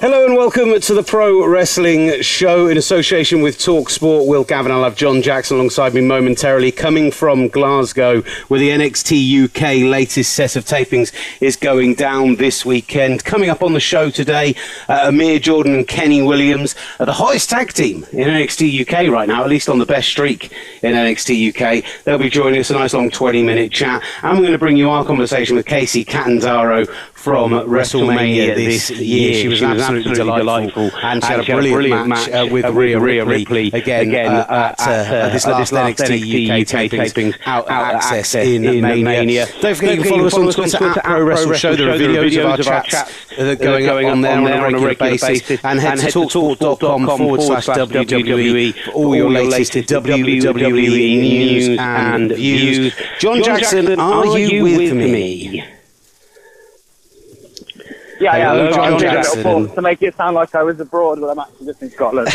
Hello and welcome to the Pro Wrestling Show in association with TalkSport. Will Gavin, I'll have John Jackson alongside me momentarily. Coming from Glasgow, where the NXT UK latest set of tapings is going down this weekend. Coming up on the show today, Amir Jordan and Kenny Williams are the hottest tag team in NXT UK right now, at least on the best streak in NXT UK. They'll be joining us, a nice long 20-minute chat. And we're going to bring you our conversation with Kacy Catanzaro from WrestleMania this year. She was absolutely delightful. And she had a brilliant match with Rhea Ripley at this last NXT UK taping out at Access in Mania. Don't forget you can follow us on Twitter at Pro Wrestling Show. There are videos of our chats that are going on there on a regular basis. And head to talksport.com/WWE for all your latest WWE news and views. John Jackson, are you with me? Yeah, hello, I'm trying to make it sound like I was abroad, but I'm actually just in Scotland.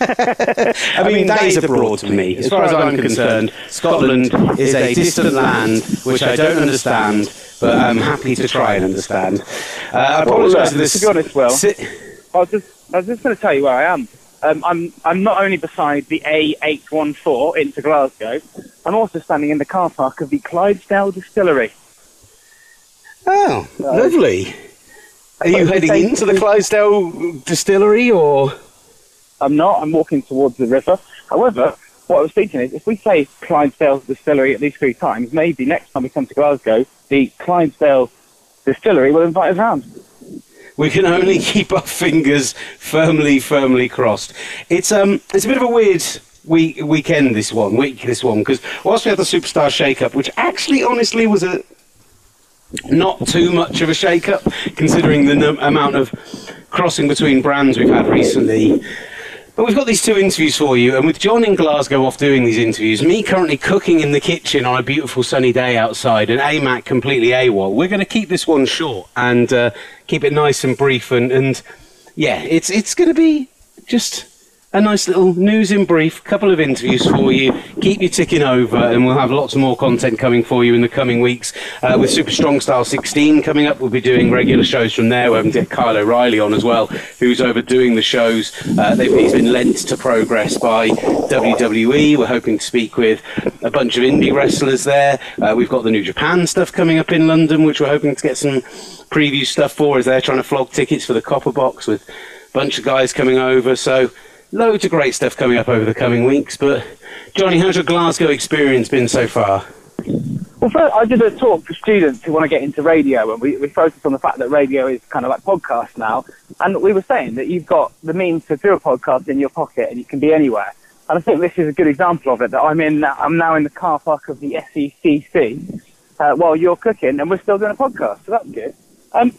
I mean, that is abroad to me. As far as I'm concerned, Scotland is a distant land which I don't understand, but I'm happy to try and understand. I apologise for this. To be honest, Will, I was just going to tell you where I am. I'm not only beside the A814 into Glasgow, I'm also standing in the car park of the Clydesdale Distillery. Oh, lovely. Are you heading into the Clydesdale Distillery, or...? I'm not. I'm walking towards the river. However, what I was thinking is, if we say Clydesdale Distillery at least 3 times, maybe next time we come to Glasgow, the Clydesdale Distillery will invite us round. We can only keep our fingers firmly crossed. It's a bit of a weird... week this one, because whilst we had the Superstar shake-up, which actually, honestly, was a... not too much of a shake-up, considering the amount of crossing between brands we've had recently. But we've got these 2 interviews for you, and with John in Glasgow off doing these interviews, me currently cooking in the kitchen on a beautiful sunny day outside, and AMAC completely AWOL, we're going to keep this one short and keep it nice and brief. And yeah, it's going to be just a nice little news in brief, couple of interviews for you, keep you ticking over, and we'll have lots more content coming for you in the coming weeks. With Super Strong Style 16 coming up, we'll be doing regular shows from there. We're having Kyle O'Reilly on as well, who's overdoing the shows. He's been lent to Progress by WWE. We're hoping to speak with a bunch of indie wrestlers there. We've got the New Japan stuff coming up in London, which we're hoping to get some preview stuff for, as they're trying to flog tickets for the Copper Box with a bunch of guys coming over. So... loads of great stuff coming up over the coming weeks, but Johnny, how's your Glasgow experience been so far? Well, first, I did a talk for students who want to get into radio, and we focused on the fact that radio is kind of like podcasts now, and we were saying that you've got the means to do a podcast in your pocket and you can be anywhere, and I think this is a good example of it, that I'm now in the car park of the SECC while you're cooking, and we're still doing a podcast, so that's good.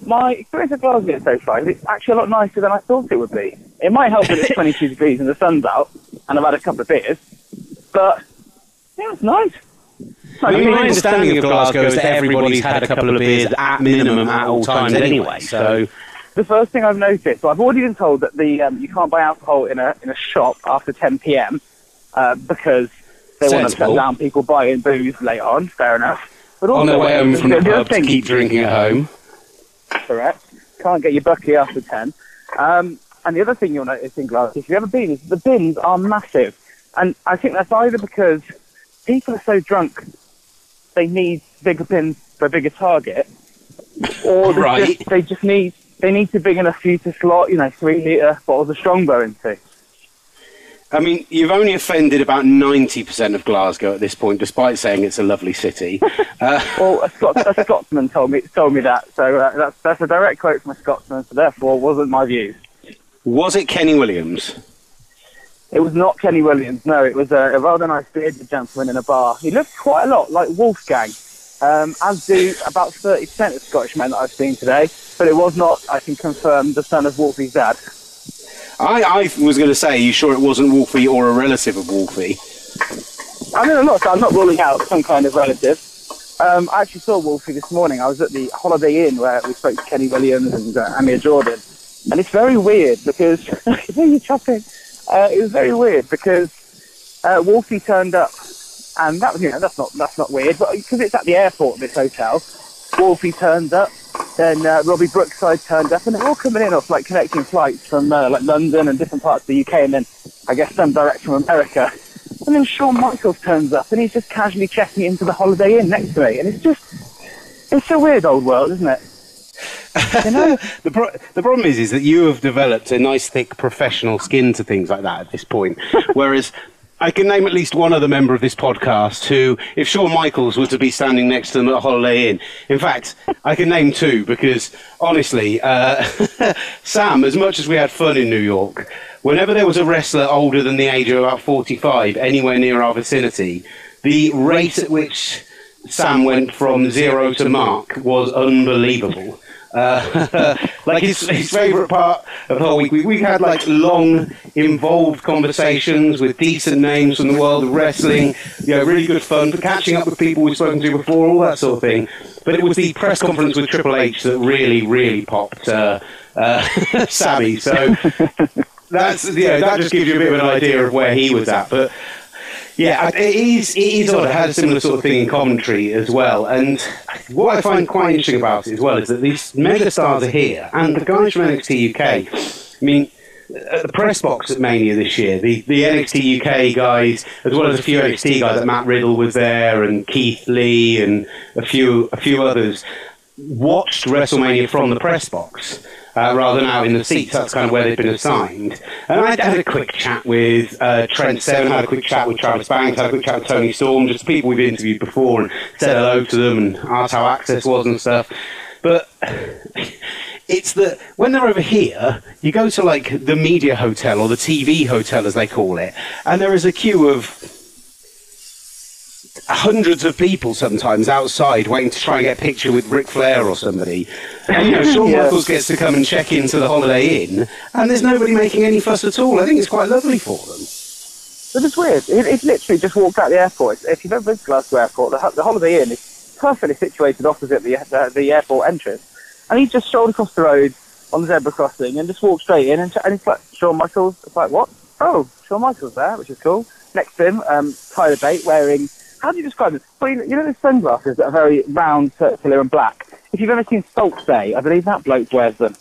My experience of Glasgow so far is actually a lot nicer than I thought it would be. It might help that it's 22 degrees and the sun's out, and I've had a couple of beers, but yeah, it's nice. My understanding of Glasgow is that everybody's had a couple of beers at minimum at all times anyway. So the first thing I've noticed, well, I've already been told that you can't buy alcohol in a shop after 10 p.m. Because they want to shut down people buying booze later on. Fair enough. But also, on their way home from the pub to keep drinking at home. Correct. Can't get your bucky after 10. And the other thing you'll notice in Glasgow, if you've ever been, is the bins are massive. And I think that's either because people are so drunk they need bigger bins for a bigger target, or right. they need to big enough for you to slot, 3-litre bottles of Strongbow into. I mean, you've only offended about 90% of Glasgow at this point, despite saying it's a lovely city. Well, a Scotsman told me that, so that's a direct quote from a Scotsman, so therefore wasn't my view. Was it Kenny Williams? It was not Kenny Williams, no. It was a rather nice bearded gentleman in a bar. He looked quite a lot like Wolfgang, as do about 30% of Scottish men that I've seen today, but it was not, I can confirm, the son of Wolfie's dad. I was going to say, are you sure it wasn't Wolfie or a relative of Wolfie? I mean, I'm not ruling out some kind of relative. I actually saw Wolfie this morning. I was at the Holiday Inn where we spoke to Kenny Williams and Amir Jordan. And it's very weird because... Where are you chopping? It was very weird because Wolfie turned up, and that was, that's not weird, but because it's at the airport, this hotel, Wolfie turned up. Then Robbie Brookside turned up, and they're all coming in off connecting flights from London and different parts of the UK, and then I guess some direct from America. And then Shawn Michaels turns up, and he's just casually checking into the Holiday Inn next to me, and it's a weird old world, isn't it? The problem is that you have developed a nice thick professional skin to things like that at this point, whereas I can name at least one other member of this podcast who, if Shawn Michaels were to be standing next to them at Holiday Inn, in fact, I can name two because, honestly, Sam, as much as we had fun in New York, whenever there was a wrestler older than the age of about 45 anywhere near our vicinity, the rate at which Sam went from zero to Mark was unbelievable. His favourite part of the whole week, we had long involved conversations with decent names from the world of wrestling, really good fun for catching up with people we've spoken to before, all that sort of thing. But it was the press conference with Triple H that really popped Sammy, so that's that just gives you a bit of an idea of where he was at. But yeah, it is odd. It had a similar sort of thing in commentary as well. And what I find quite interesting about it as well is that these megastars are here. And the guys from NXT UK, I mean, at the press box at Mania this year, the NXT UK guys, as well as a few NXT guys, like Matt Riddle was there and Keith Lee and a few others, watched WrestleMania from the press box. Rather than out in the seats, that's kind of where they've been assigned. And I had a quick chat with Trent Seven, had a quick chat with Travis Banks, had a quick chat with Tony Storm, just people we've interviewed before, and said hello to them and asked how access was and stuff. But it's that when they're over here, you go to the media hotel or the TV hotel as they call it, and there is a queue of hundreds of people sometimes outside waiting to try and get a picture with Ric Flair or somebody. And Shawn Michaels gets to come and check into the Holiday Inn, and there's nobody making any fuss at all. I think it's quite lovely for them. But it's weird. It literally just walked out the airport. If you've ever been to Glasgow Airport, the Holiday Inn is perfectly situated opposite the airport entrance. And he just strolled across the road on the zebra crossing and just walked straight in, and it's like, Shawn Michaels. It's like, what? Oh, Shawn Michaels there, which is cool. Next to him, Tyler Bate wearing... How do you describe them? Well, those sunglasses that are very round, circular and black. If you've ever seen Salt Bay, I believe that bloke wears them.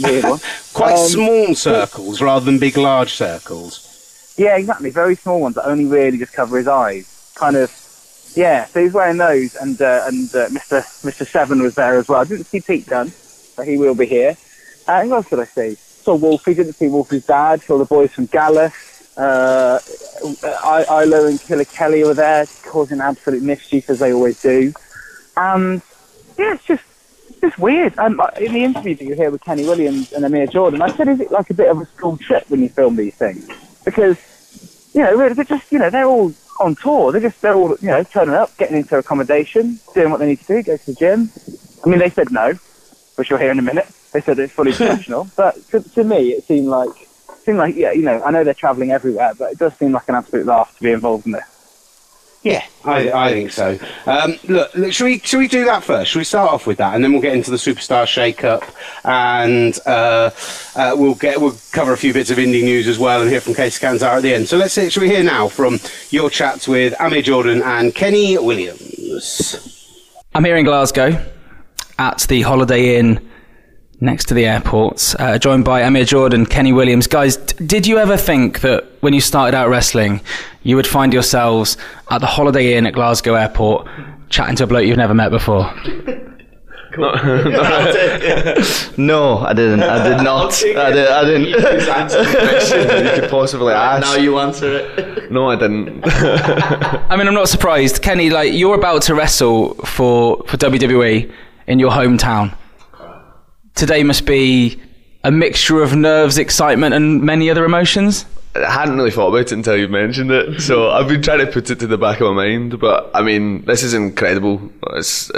Weird one. Quite small circles rather than big, large circles. Yeah, exactly. Very small ones that only really just cover his eyes. Kind of, yeah. So he's wearing those, and Mr. Seven was there as well. I didn't see Pete Dunne, but he will be here. Who else did I see? Saw Wolfie. Didn't see Wolfie's dad. Saw the boys from Gallus. Ilo and Killer Kelly were there, causing absolute mischief as they always do. It's just weird. In the interview that you hear with Kenny Williams and Amir Jordan, I said, is it like a bit of a school trip when you film these things? Because they're just they're all on tour. They're all turning up, getting into accommodation, doing what they need to do, go to the gym. I mean, they said no, which you'll hear in a minute. They said it's fully professional, but to me, it seemed like. I know they're travelling everywhere, but it does seem like an absolute laugh to be involved in this. Yeah, I think so. Look, should we do that first? Should we start off with that, and then we'll get into the superstar shake-up, and we'll cover a few bits of indie news as well, and hear from Kacy Catanzaro at the end. So should we hear now from your chats with Amir Jordan and Kenny Williams? I'm here in Glasgow at the Holiday Inn next to the airports, joined by Amir Jordan, Kenny Williams. Guys, did you ever think that when you started out wrestling, you would find yourselves at the Holiday Inn at Glasgow Airport chatting to a bloke you've never met before? No, I didn't. I didn't. You could answer the question you could possibly ask. Now you answer it. No, I didn't. I mean, I'm not surprised. Kenny, like, you're about to wrestle for WWE in your hometown. Today must be a mixture of nerves, excitement, and many other emotions. I hadn't really thought about it until you mentioned it, so I've been trying to put it to the back of my mind. But I mean, this is incredible. It's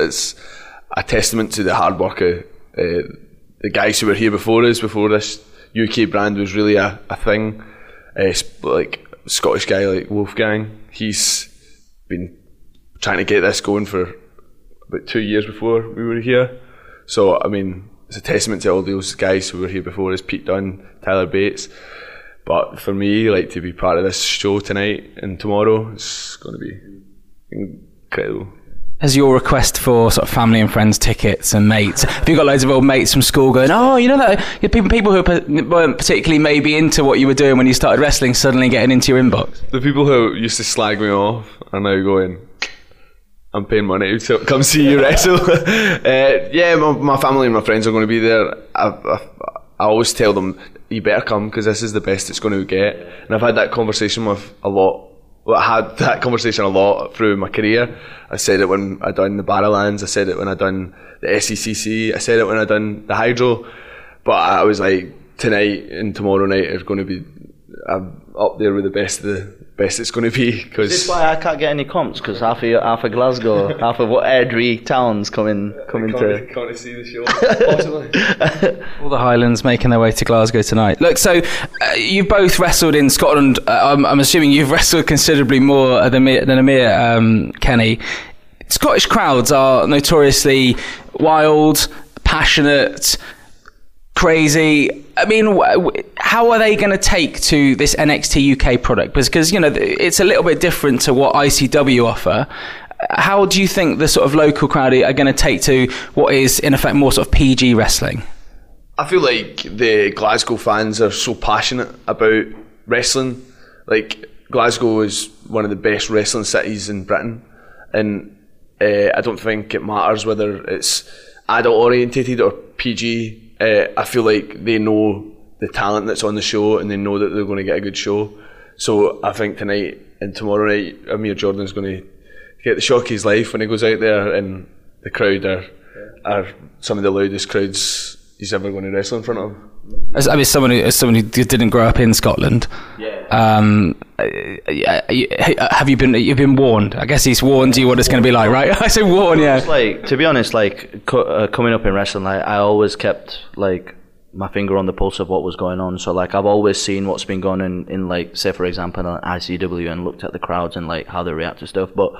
a testament to the hard work of the guys who were here before us, before this UK brand was really a thing. Like Scottish guy like Wolfgang, he's been trying to get this going for about 2 years before we were here. So I mean, it's a testament to all those guys who were here before us, Pete Dunne, Tyler Bates. But for me, like, to be part of this show tonight and tomorrow, it's going to be incredible. Has your request for sort of family and friends tickets and mates, have you got loads of old mates from school going, oh, you know that, people who weren't particularly maybe into what you were doing when you started wrestling suddenly getting into your inbox? The people who used to slag me off are now going, I'm paying money to come see you wrestle. Yeah, my family and my friends are going to be there. I always tell them, you better come because this is the best it's going to get. And I've had that conversation with a lot. Well, I had that conversation a lot through my career. I said it when I done the Barrowlands, I said it when I done the SECC, I said it when I done the Hydro. But I was like, tonight and tomorrow night are going to be up there with the best it's going to be. Cause is this why I can't get any comps? Because half of Glasgow, half of what Airdrie towns coming to see the show. Possibly. All the Highlands making their way to Glasgow tonight. Look, so you both wrestled in Scotland. I'm assuming you've wrestled considerably more than Amir, Kenny. Scottish crowds are notoriously wild, passionate, crazy. I mean, how are they going to take to this NXT UK product? Because, you know, it's a little bit different to what ICW offer. How do you think the sort of local crowd are going to take to what is, in effect, more sort of PG wrestling? I feel like the Glasgow fans are so passionate about wrestling. Like, Glasgow is one of the best wrestling cities in Britain. And I don't think it matters whether it's adult-orientated or PG. I feel like they know the talent that's on the show and they know that they're going to get a good show. So I think tonight and tomorrow night, Amir Jordan's going to get the shock of his life when he goes out there, and the crowd are some of the loudest crowds he's ever going to wrestle in front of. I mean, someone who didn't grow up in Scotland, yeah. You've been warned. I guess he's warned you what it's going to be like, right? I say warned, yeah. Like, to be honest, like coming up in wrestling, like, I always kept like my finger on the pulse of what was going on. So like, I've always seen what's been going on in, like, say for example, in ICW, and looked at the crowds and like how they react to stuff. But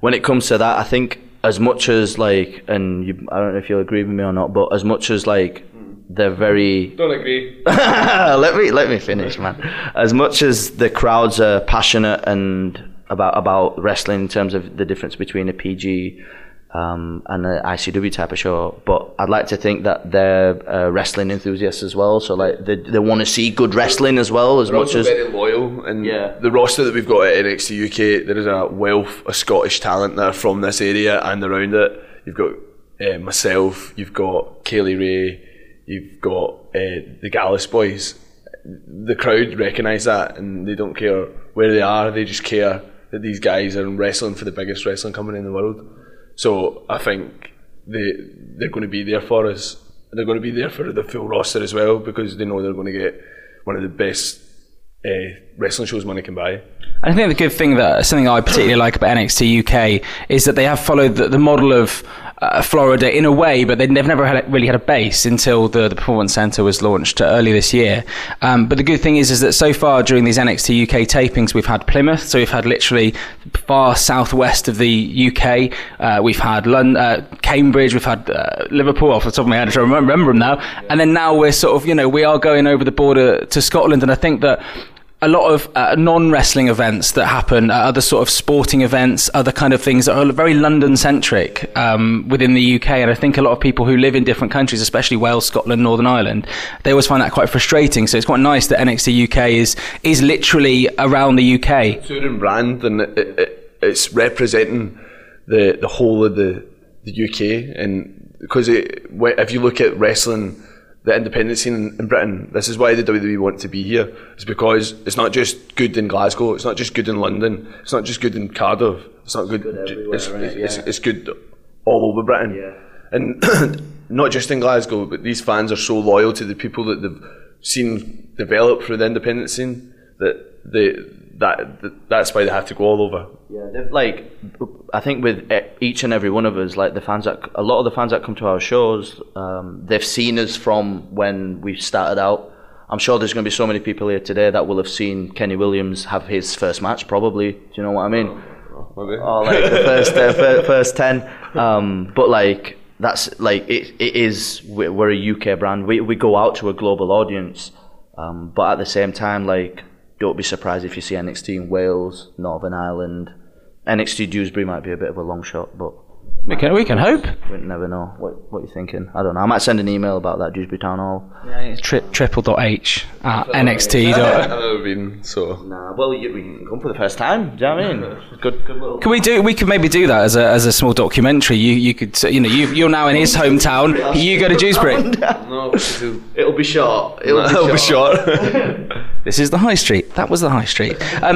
when it comes to that, I think as much as like, and I don't know if you'll agree with me or not, but as much as like, they're very... Don't agree. Let me finish, man. As much as the crowds are passionate and about wrestling in terms of the difference between a PG and an ICW type of show, but I'd like to think that they're wrestling enthusiasts as well. So like they want to see good wrestling as well. As they're much also as very loyal, and yeah, the roster that we've got at NXT UK, there is a wealth of Scottish talent that are from this area and around it. You've got myself. You've got Kaylee Ray. You've got the Gallus boys. The crowd recognise that, and they don't care where they are. They just care that these guys are wrestling for the biggest wrestling company in the world. So I think they're going to be there for us. They're going to be there for the full roster as well, because they know they're going to get one of the best wrestling shows money can buy. I think the good thing, that something I particularly like about NXT UK, is that they have followed the model of Florida in a way, but they've never really had a base until the Performance Centre was launched early this year. But the good thing is that so far during these NXT UK tapings, we've had Plymouth, so we've had literally far southwest of the UK. We've had London, Cambridge, we've had Liverpool. Off the top of my head, I don't remember them now. And then now we're sort of, you know, we are going over the border to Scotland, and I think that a lot of non-wrestling events that happen, other sort of sporting events, other kind of things that are very London-centric within the UK. And I think a lot of people who live in different countries, especially Wales, Scotland, Northern Ireland, they always find that quite frustrating. So it's quite nice that NXT UK is literally around the UK. It's a brand, and it's representing the whole of the UK. And because if you look at wrestling, the independent scene in Britain, this is why the WWE want to be here. It's because it's not just good in Glasgow, it's not just good in London, it's not just good in Cardiff, it's not good everywhere, it's good all over Britain. Yeah. And not just in Glasgow, but these fans are so loyal to the people that they've seen develop through the independent scene that that's why they have to go all over. Yeah, like I think with each and every one of us, like a lot of the fans that come to our shows, they've seen us from when we started out. I'm sure there's going to be so many people here today that will have seen Kenny Williams have his first match, probably. Do you know what I mean? Oh, like the first 10. But like that's like it is. We're a UK brand. We go out to a global audience, but at the same time, like, don't be surprised if you see NXT in Wales, Northern Ireland. NXT Dewsbury might be a bit of a long shot, but we can hope. We never know. What you're thinking? I don't know. I might send an email about that, Dewsbury Town Hall. Yeah, it's triple.h@nxt. I've never been, so. Nah, well, we can come for the first time. Do you know what I mean? Good little. We could maybe do that as a small documentary. You could, you know, you're now in his hometown. You go to Dewsbury. No, it'll be short. It'll be short. This is the High Street. That was the High Street. Dewsbury's a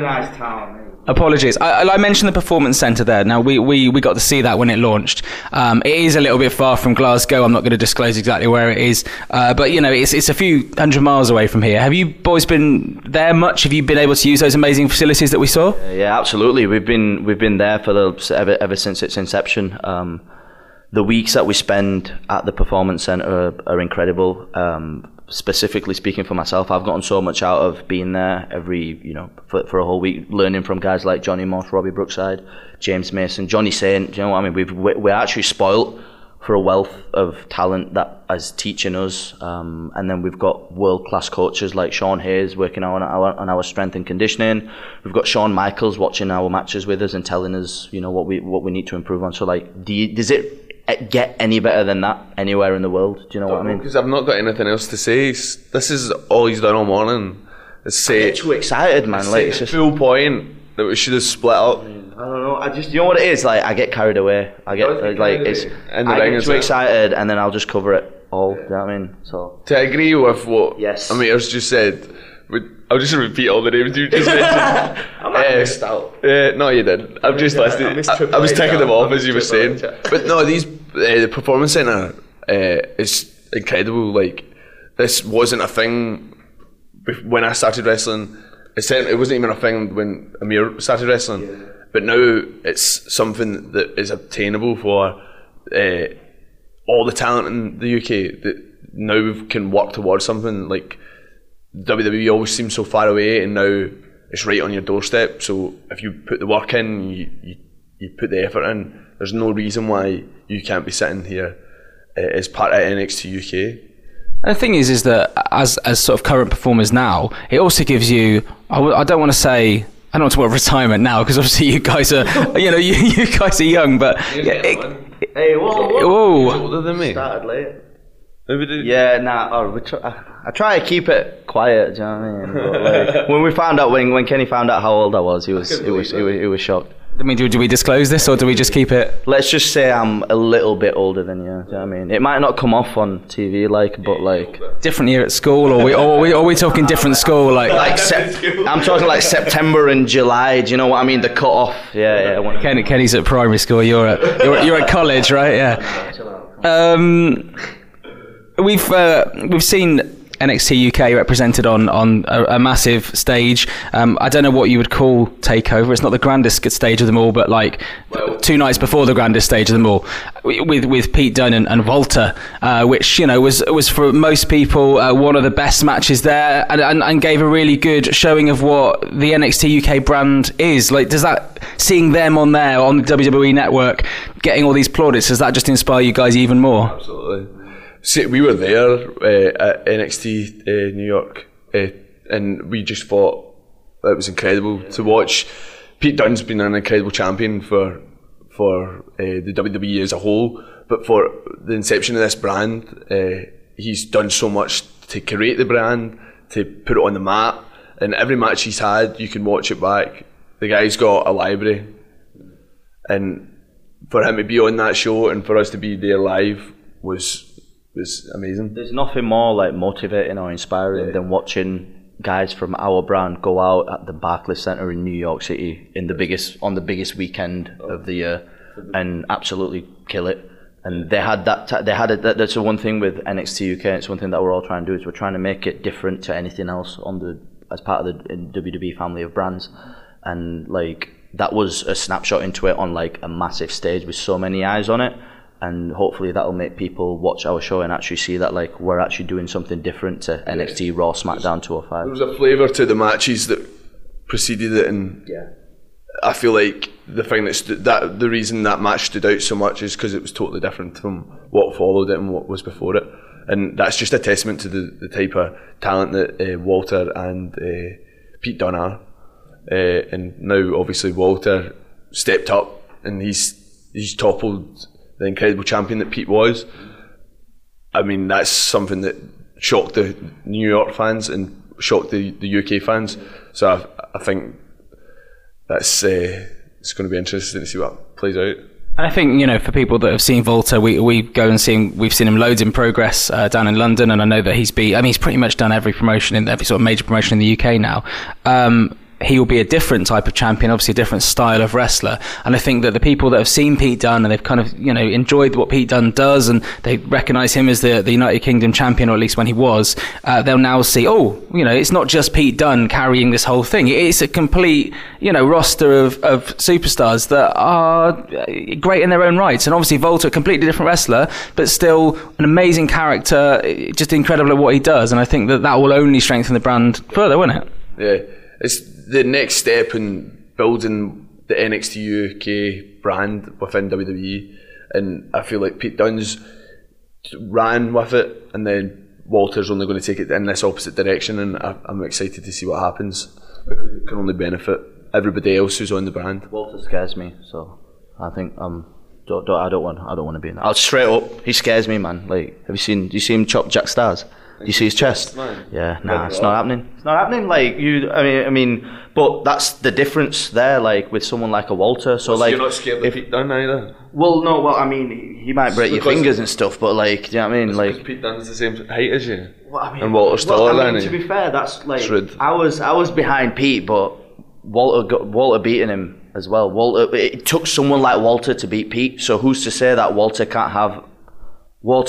nice town. Apologies. I mentioned the Performance Centre there. Now, we got to see that when it launched. It is a little bit far from Glasgow. I'm not going to disclose exactly where it is. But, you know, it's a few hundred miles away from here. Have you boys been there much? Have you been able to use those amazing facilities that we saw? Yeah, absolutely. We've been there for ever since its inception. The weeks that we spend at the Performance Centre are incredible. Specifically speaking for myself, I've gotten so much out of being there for a whole week, learning from guys like Johnny Moss, Robbie Brookside, James Mason, Johnny Saint. Do you know what I mean? We're actually spoilt for a wealth of talent that is teaching us, and then we've got world-class coaches like Sean Hayes working on our strength and conditioning. We've got Shawn Michaels watching our matches with us and telling us, you know, what we need to improve on. So, like, does it get any better than that anywhere in the world? Do you know what I mean? Because I've not got anything else to say. This is all he's done all morning. I get too excited, man. Like, it's just full point that we should have split up. I don't know. I just, you know what it is? Like, I get carried away. I get too excited, and then I'll just cover it all. Yeah. Do you know what I mean? So to agree with what Amir's just said, I'll just repeat all the names you just mentioned. I might have missed out. No, you didn't. I've just listed. I was taking them off as you were saying. But no, these the Performance Centre is incredible. Like, this wasn't a thing when I started wrestling. It wasn't even a thing when Amir started wrestling. Yeah. But now it's something that is obtainable for all the talent in the UK that now can work towards something. Like, WWE always seems so far away, and now it's right on your doorstep. So if you put the work in, you put the effort in, there's no reason why you can't be sitting here as part of NXT UK. And the thing is that as sort of current performers now, it also gives you, I don't want to talk about retirement now, because obviously you guys are, you know, you guys are young, but... Hey, whoa. He's older than me. Started late. Yeah, nah. I try to keep it quiet. Do you know what I mean? Like, when we found out, when Kenny found out how old I was, he was shocked. I mean, do we disclose this, or do we just keep it? Let's just say I'm a little bit older than you. Do you know what I mean? It might not come off on TV, like, but like different year at school, or we talking different school, like I'm talking like September and July. Do you know what I mean? The cut off. Yeah. Kenny's at primary school. You're at college, right? Yeah. We've seen NXT UK represented on a massive stage. I don't know what you would call Takeover. It's not the grandest stage of them all, but like two nights before the grandest stage of them all, with Pete Dunne and Walter, which, you know, was for most people one of the best matches there, and gave a really good showing of what the NXT UK brand is. Like, does that, seeing them on there on the WWE Network getting all these plaudits, does that just inspire you guys even more? Absolutely. See, we were there at NXT New York and we just thought it was incredible to watch. Pete Dunne's been an incredible champion for the WWE as a whole, but for the inception of this brand, he's done so much to create the brand, to put it on the map, and every match he's had, you can watch it back. The guy's got a library, and for him to be on that show and for us to be there live was amazing. There's nothing more like motivating or inspiring than watching guys from our brand go out at the Barclays Center in New York City on the biggest weekend of the year and absolutely kill it. And they had that. That's the one thing with NXT UK. It's one thing that we're all trying to do, is we're trying to make it different to anything else as part of the WWE family of brands. And like, that was a snapshot into it on like a massive stage with so many eyes on it. And hopefully that'll make people watch our show and actually see that like we're actually doing something different to NXT, Raw, SmackDown 205. There was a flavour to the matches that preceded it, and I feel like the thing that the reason that match stood out so much is because it was totally different from what followed it and what was before it, and that's just a testament to the type of talent that Walter and Pete Dunne are, and now obviously Walter stepped up and he's toppled the incredible champion that Pete was. I mean, that's something that shocked the New York fans and shocked the UK fans. So I think that's it's going to be interesting to see what plays out. And I think, you know, for people that have seen Volta, we go and see him. We've seen him loads in Progress down in London, and I know that he's pretty much done every promotion, in every sort of major promotion in the UK now. He will be a different type of champion, obviously a different style of wrestler. And I think that the people that have seen Pete Dunne and they've kind of, you know, enjoyed what Pete Dunne does, and they recognise him as the United Kingdom champion, or at least when he was, they'll now see, oh, you know, it's not just Pete Dunne carrying this whole thing. It's a complete, you know, roster of superstars that are great in their own rights. And obviously Volta, a completely different wrestler, but still an amazing character, just incredible at what he does. And I think that that will only strengthen the brand further, won't it? Yeah. It's the next step in building the NXT UK brand within WWE, and I feel like Pete Dunne's ran with it, and then Walter's only going to take it in this opposite direction, and I'm excited to see what happens, because it can only benefit everybody else who's on the brand. Walter scares me, so I think I don't want to be in that. I'll straight up, he scares me, man. Like, do you see him chop Jack Stars? You see his chest? Yeah, nah, it's not happening. It's not happening. Like, you, I mean, but that's the difference there. Like, with someone like a Walter, so like, you're not scared of Pete Dunne either. Well, no, well, I mean, he might break your fingers and stuff, but like, do you know what I mean? Like, Pete Dunne's the same height as you, well, I mean, and Walter's taller than you. To be fair, that's like, I was behind Pete, but Walter beating him as well. Walter, it took someone like Walter to beat Pete. So who's to say that Walter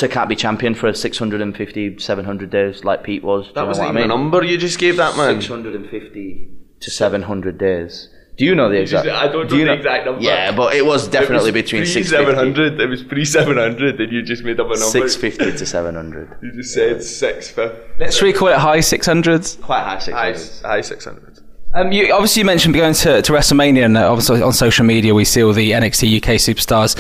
can't be champion for 650, 700 days like Pete was? That wasn't even a number you just gave that man. 650 to 700 days. Do you know the exact? I don't know the exact number. Yeah, but it was definitely between 650. It was pre-700, and you just made up a number. 650 to 700. You just said 650. Let's recall it high 600s. Quite high 600s. High 600s. You obviously mentioned going to WrestleMania, and obviously on social media we see all the NXT UK superstars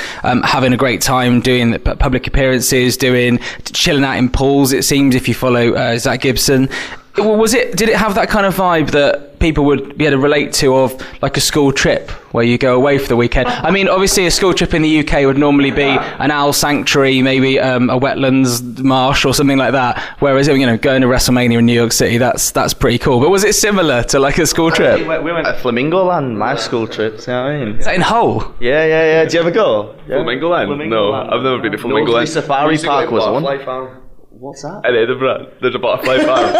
having a great time, doing public appearances, chilling out in pools. It seems, if you follow Zach Gibson, did it have that kind of vibe that people would be able to relate to, of like a school trip where you go away for the weekend? I mean, obviously a school trip in the UK would normally be an owl sanctuary, maybe a wetlands marsh or something like that, whereas, you know, going to WrestleMania in New York City, that's pretty cool. But was it similar to like a school trip? We went to Flamingo Land, my school trips, you know what I mean? Is that in Hull? Yeah. Do you ever go? Yeah. Flamingo Land? Flamingo no, Land. I've never been to Flamingo Land. Safari Park was one. What's that? In Edinburgh, there's a butterfly farm.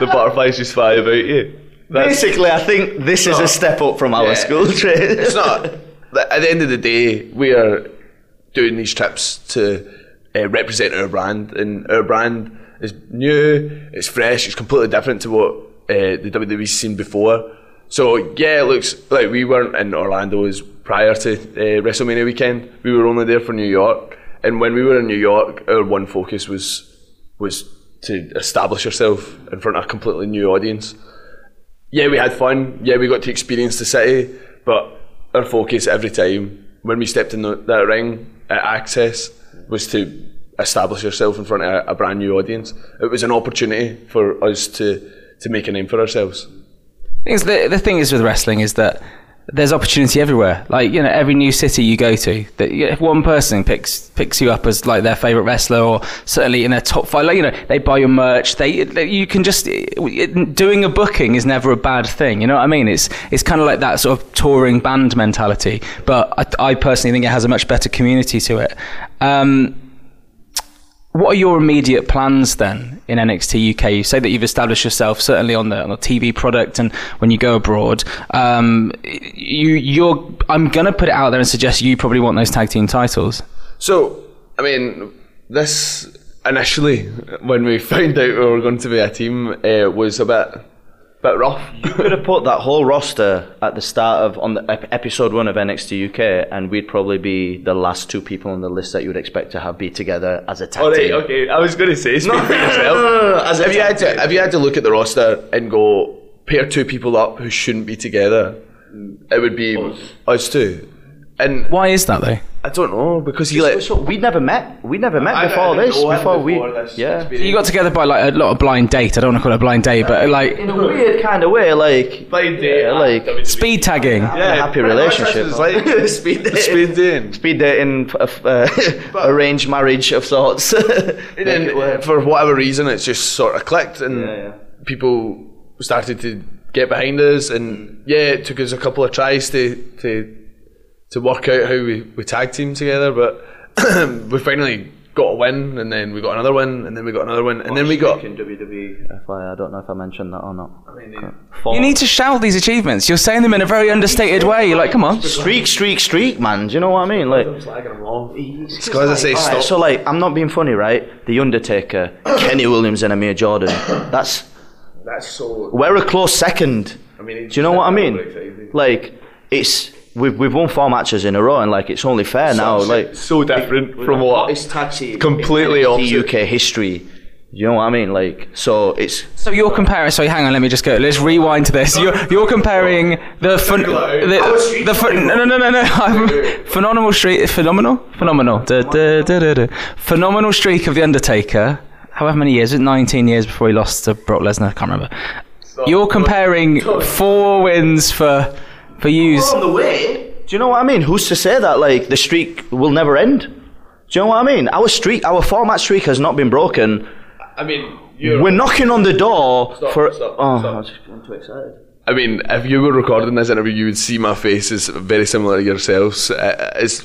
The butterflies just fly about you. Basically, I think this is a step up from our school trip. It's not. At the end of the day, we are doing these trips to represent our brand, and our brand is new, it's fresh, it's completely different to what the WWE's seen before. So yeah, it looks like we weren't in Orlando as prior to WrestleMania weekend. We were only there for New York, and when we were in New York, our one focus was to establish yourself in front of a completely new audience. Yeah, we had fun. Yeah, we got to experience the city, but our focus every time when we stepped in that ring at Access was to establish yourself in front of a brand new audience. It was an opportunity for us to to make a name for ourselves. I think the thing is with wrestling is that there's opportunity everywhere. Like, you know, every new city you go to, that if one person picks you up as like their favorite wrestler, or certainly in their top five, like, you know, they buy your merch. You can just doing a booking is never a bad thing. You know what I mean? It's kind of like that sort of touring band mentality, but I personally think it has a much better community to it. What are your immediate plans then in NXT UK? You say that you've established yourself certainly on the TV product and when you go abroad. I'm gonna put it out there and suggest you probably want those tag team titles. So, I mean, this initially when we found out we were going to be a team was a bit rough. You could have put that whole roster at the start of on the episode one of NXT UK, and we'd probably be the last two people on the list that you would expect to have be together as a tag team. Okay, I was going to say, speak for yourself. If you had to look at the roster and go pair two people up who shouldn't be together, it would be us two. And why is that though? I don't know, because you like we'd never met before this. Experience. You got together by like a lot of blind date. I don't want to call it a blind date, but like in a weird kind of way, like blind date, like speed tagging, happy relationship, like speed dating, arranged marriage of sorts. And then for whatever reason, it's just sort of clicked, and people started to get behind us, and it took us a couple of tries to work out how we tag team together, but we finally got a win, and then we got another win, and then we got another win, and then we got in WWE. I don't know if I mentioned that or not. I mean, you need to shout these achievements. You're saying them in a very understated way. You're like, come on, streak, man. Do you know what I mean? Like, it's because I say stop. So, like, I'm not being funny, right? The Undertaker, Kenny Williams, and Amir Jordan. That's so. We're a close second. I mean, do you know what I mean? Like, it's. We've won four matches in a row, and like it's only fair now. Like so different from what it's touchy, completely off UK history. You know what I mean? Like so it's so you're comparing. Sorry, hang on. Let me just go. Let's rewind to this. You're comparing phenomenal streak of the Undertaker. However many years? 19 years before he lost to Brock Lesnar. I can't remember. You're comparing four wins for. For use. We're on the way. Do you know what I mean? Who's to say that like the streak will never end? Do you know what I mean? Our four-match streak has not been broken. I mean, we're knocking on the door for. Stop. I'm just getting too excited. I mean, if you were recording this interview, you would see my face is very similar to yourselves. It's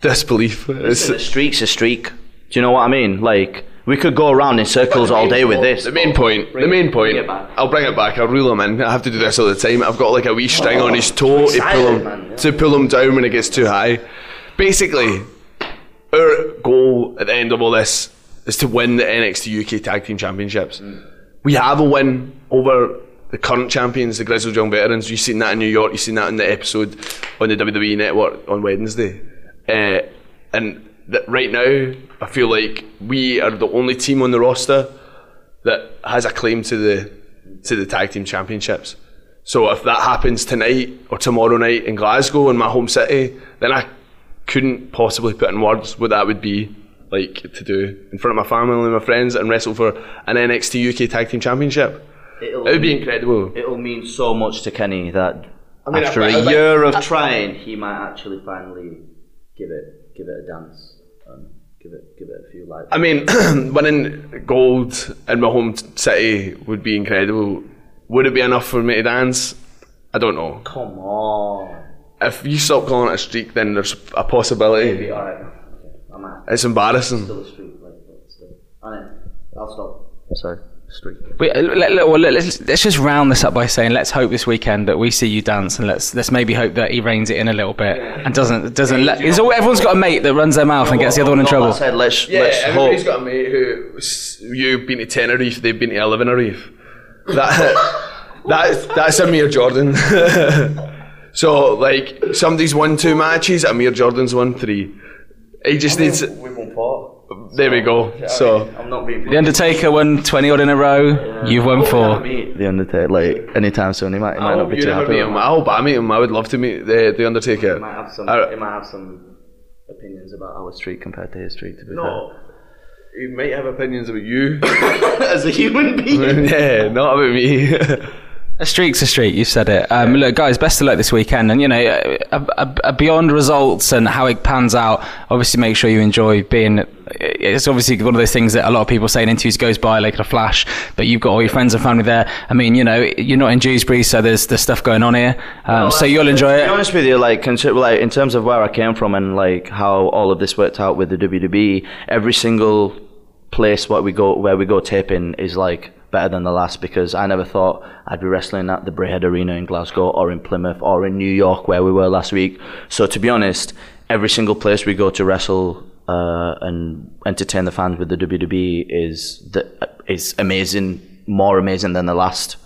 disbelief. A streak's a streak. Do you know what I mean? Like. We could go around in circles all day with this. The main point. I'll bring it back. I'll reel him in. I have to do this all the time. I've got like a wee string on his toe to pull him down when it gets too high. Basically, our goal at the end of all this is to win the NXT UK Tag Team Championships. Mm. We have a win over the current champions, the Grizzled Young Veterans. You've seen that in New York. You've seen that in the episode on the WWE Network on Wednesday. That right now, I feel like we are the only team on the roster that has a claim to the tag team championships. So if that happens tonight or tomorrow night in Glasgow, in my home city, then I couldn't possibly put in words what that would be like to do in front of my family and my friends and wrestle for an NXT UK tag team championship. It would be incredible. It'll mean so much to Kenny that after a year of trying, he might actually finally give it a dance. Give it a few lights. I mean, winning gold in my home city would be incredible. Would it be enough for me to dance? I don't know. Come on. If you stop calling it a streak, then there's a possibility. Maybe, all right. Okay. It's embarrassing. It's still a streak. All right, I'll stop. Sorry. Street. Wait, let's just round this up by saying let's hope this weekend that we see you dance, and let's maybe hope that he reins it in a little bit and doesn't let. Everyone's got a mate that runs their mouth and gets the other one in trouble. Said, let's everybody's hope. Got a mate who you've been to 10 Tenerife, they've been to 11 Tenerife. That's Amir Jordan. So like somebody's won two matches, Amir Jordan's won three. He just needs. We won four. There we go. So I'm not being. The Undertaker won 20 odd in a row. Yeah. You've won four. The Undertaker, like anytime soon, he might not be too happy. I hope I meet him. I would love to meet the Undertaker. He might have some opinions about our street compared to his street. To be fair. He might have opinions about you as a human being. Yeah, not about me. A streak's a streak, you said it. Look, guys, best of luck this weekend. And, you know, beyond results and how it pans out, obviously make sure you enjoy being... It's obviously one of those things that a lot of people say in interviews goes by like a flash, but you've got all your friends and family there. I mean, you know, you're not in Dewsbury, so there's stuff going on here. Well, so you'll enjoy it. To be honest with you, like, in terms of where I came from and, like, how all of this worked out with the WWE, every single place where we go taping is, like, better than the last, because I never thought I'd be wrestling at the Bray Head Arena in Glasgow or in Plymouth or in New York where we were last week. So to be honest, every single place we go to wrestle and entertain the fans with the WWE is amazing, more amazing than the last.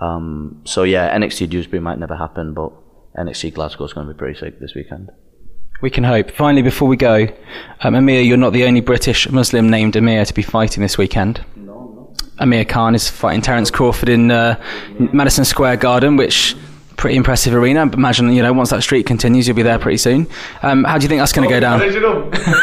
So yeah, NXT Dewsbury might never happen, but NXT Glasgow is going to be pretty sick this weekend. We can hope. Finally, before we go, Amir, you're not the only British Muslim named Amir to be fighting this weekend. Amir Khan is fighting Terence Crawford in Madison Square Garden, which pretty impressive arena. Imagine, you know, once that streak continues, you'll be there pretty soon. How do you think that's going to go down? How do you think it's going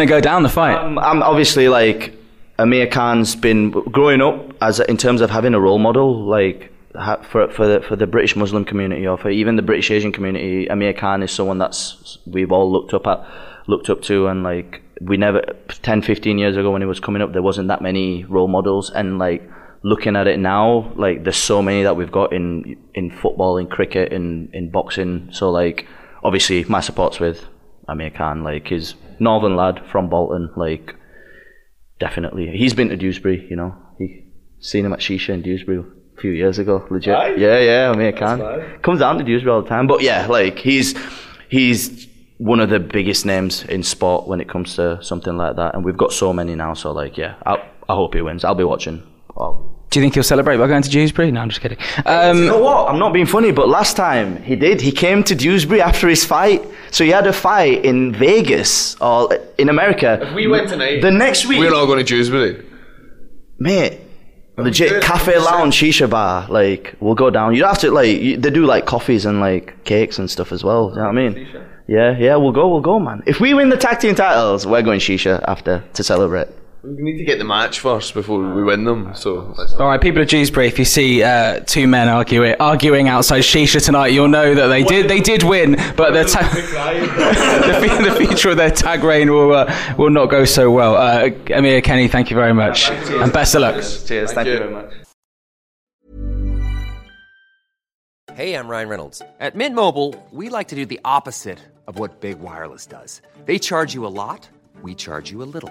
to go down, the fight? I'm obviously, like, Amir Khan's been growing up as in terms of having a role model, like for the British Muslim community or for even the British Asian community. Amir Khan is someone that's we've all looked up to, and like. We never 10, 15 years ago when he was coming up, there wasn't that many role models, and like looking at it now, like there's so many that we've got in football, in cricket, in boxing. So like obviously my support's with Amir Khan, like he's northern lad from Bolton, like definitely. He's been to Dewsbury, you know. He seen him at Shisha in Dewsbury a few years ago, legit. Right? Yeah, Amir Khan. Comes down to Dewsbury all the time. But yeah, like he's one of the biggest names in sport when it comes to something like that, and we've got so many now, so like yeah, I hope he wins. I'll be watching. Do you think he'll celebrate by going to Dewsbury? No, I'm just kidding. You know what, I'm not being funny, but last time he came to Dewsbury after his fight. So he had a fight in Vegas or in America. If we went tonight, the next week we're all going to Dewsbury, mate. Legit cafe lounge, shisha bar, like we'll go down. You'd have to like they do like coffees and like cakes and stuff as well, you know what I mean? Shisha. Yeah, we'll go, man. If we win the tag team titles, we're going shisha after to celebrate. We need to get the match first before we win them. So alright, people of Dewsbury, if you see two men arguing outside shisha tonight, you'll know that they did win, but the future of their tag reign will not go so well. Amir, Kenny, thank you very much, and best of luck. Cheers. Thank you very much. Hey, I'm Ryan Reynolds. At Mint Mobile, we like to do the opposite of what Big Wireless does. They charge you a lot, we charge you a little.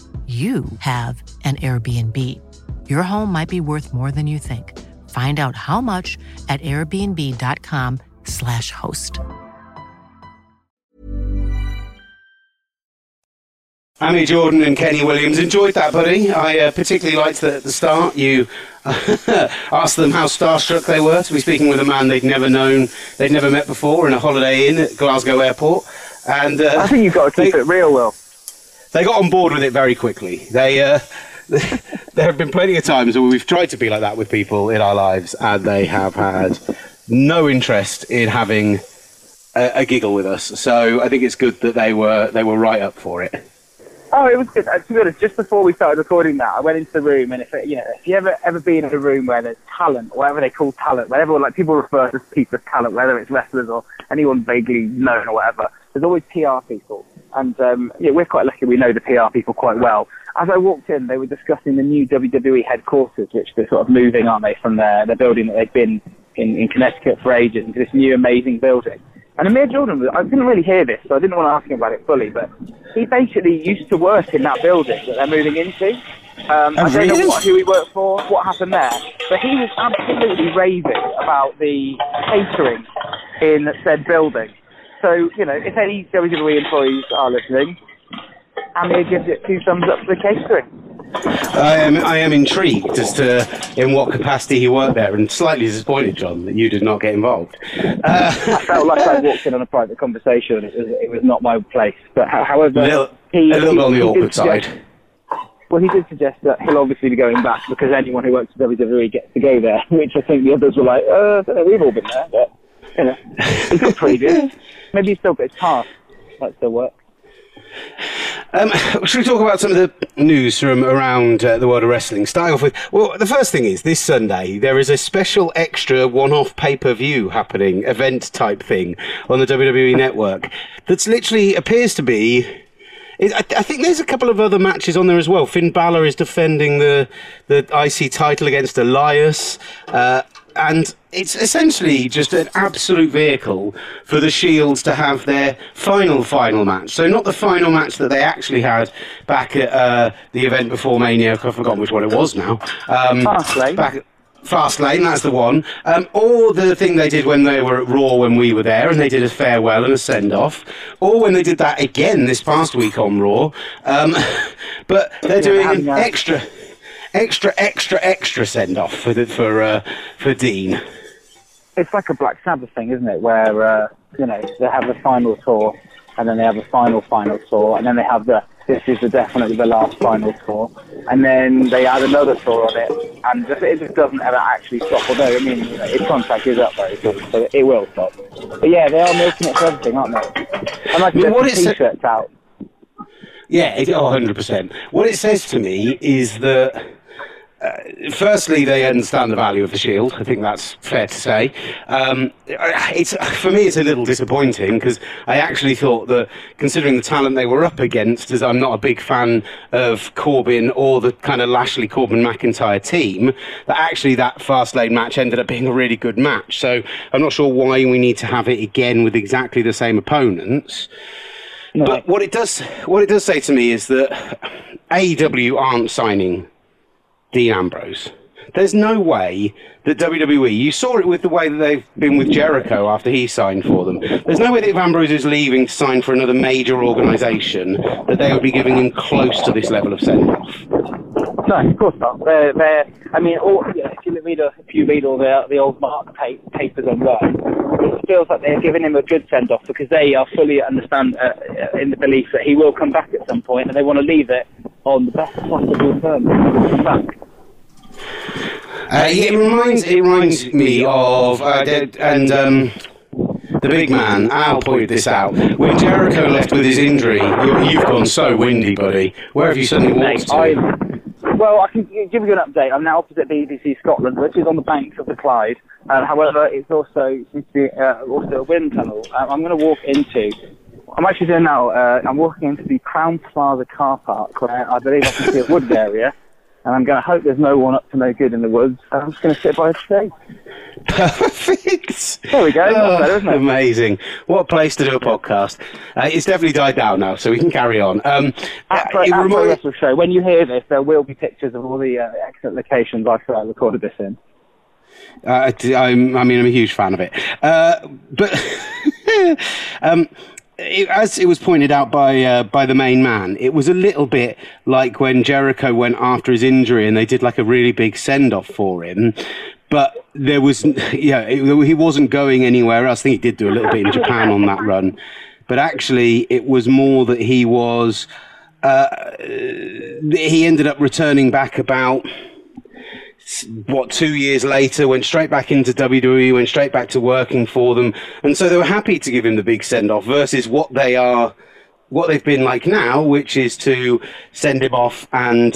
you have an Airbnb. Your home might be worth more than you think. Find out how much at airbnb.com/host. Amir Jordan and Kenny Williams, enjoyed that, buddy. I particularly liked that at the start you asked them how starstruck they were to be speaking with a man they'd never met before in a Holiday Inn at Glasgow Airport. And I think you've got to keep it real, Will. They got on board with it very quickly. They there have been plenty of times where we've tried to be like that with people in our lives, and they have had no interest in having a giggle with us. So I think it's good that they were right up for it. Oh, it was good. To be honest, just before we started recording that, I went into the room, and if you ever been in a room where there's talent, or whatever they call talent, where everyone, like, people refer to people as talent, whether it's wrestlers or anyone vaguely known or whatever, there's always PR people. And we're quite lucky, we know the PR people quite well. As I walked in, they were discussing the new WWE headquarters, which they're sort of moving, aren't they, from their building that they've been in Connecticut for ages, into this new amazing building. And Amir Jordan, I didn't really hear this, so I didn't want to ask him about it fully, but he basically used to work in that building that they're moving into. I don't know who he worked for, what happened there, but he was absolutely raving about the catering in said building. So, if any WWE employees are listening, Amir gives it 2 thumbs up for the catering. I am intrigued as to in what capacity he worked there, and slightly disappointed, John, that you did not get involved. I felt like I walked in on a private conversation, and it was not my place. But however, a little bit on the awkward side. Well, he did suggest that he'll obviously be going back, because anyone who works at WWE gets to go there, which I think the others were like, I don't know, we've all been there, but it's good previous. Maybe he's still a bit past. That still works. Should we talk about some of the news from around the world of wrestling? Starting off with, well, the first thing is, this Sunday, there is a special extra one-off pay-per-view happening, event-type thing, on the WWE Network that's literally appears to be... I think there's a couple of other matches on there as well. Finn Balor is defending the IC title against Elias, and it's essentially just an absolute vehicle for the Shields to have their final match. So not the final match that they actually had back at the event before Mania. I've forgotten which one it was now. Fastlane. Back at Fastlane, that's the one. Or the thing they did when they were at Raw when we were there, and they did a farewell and a send-off. Or when they did that again this past week on Raw. But they're doing an extra send-off for Dean. It's like a Black Sabbath thing, isn't it? Where, they have the final tour, and then they have the final tour, and then they have this is definitely the last final tour, and then they add another tour on it, and it just doesn't ever actually stop. Although, I mean, its contract is up, though, so it will stop. But yeah, they are milking it for everything, aren't they? And like, well, there's the T-shirts out. Yeah, 100%. What it says to me is that... firstly, they understand the value of the Shield. I think that's fair to say. For me, it's a little disappointing, because I actually thought that, considering the talent they were up against, as I'm not a big fan of Corbin or the kind of Lashley, Corbin, McIntyre team, that actually that Fastlane match ended up being a really good match. So I'm not sure why we need to have it again with exactly the same opponents. No. But what it does say to me is that AEW aren't signing Dean Ambrose. There's no way that WWE, you saw it with the way that they've been with Jericho after he signed for them, there's no way that if Ambrose is leaving to sign for another major organisation that they would be giving him close to this level of send-off. No, of course not. If you read all the old Mark papers online, it feels like they're giving him a good send-off, because they are fully in the belief that he will come back at some point, and they want to leave it on the best possible terms to come back. It reminds me of the big man. Al pointed this out when Jericho left with his injury. You've gone so windy, buddy. Where have you suddenly walked to? Well, I can give you an update. I'm now opposite BBC Scotland, which is on the banks of the Clyde. However, it's also a wind tunnel. I'm actually doing now. I'm walking into the Crown Plaza car park, where I believe I can see a wooded area. And I'm going to hope there's no one up to no good in the woods. I'm just going to sit by a tree. Perfect. There we go. That's better, isn't it? Amazing. What a place to do a podcast. It's definitely died down now, so we can carry on. Pro Wrestling Show, when you hear this, there will be pictures of all the excellent locations I recorded this in. I'm a huge fan of it. But... as it was pointed out by the main man, it was a little bit like when Jericho went after his injury and they did like a really big send-off for him, but he wasn't going anywhere else. I think he did do a little bit in Japan on that run, but actually it was more that he was He ended up returning back about, what, 2 years later, went straight back into WWE, went straight back to working for them. And so they were happy to give him the big send-off versus what they are, what they've been like now, which is to send him off and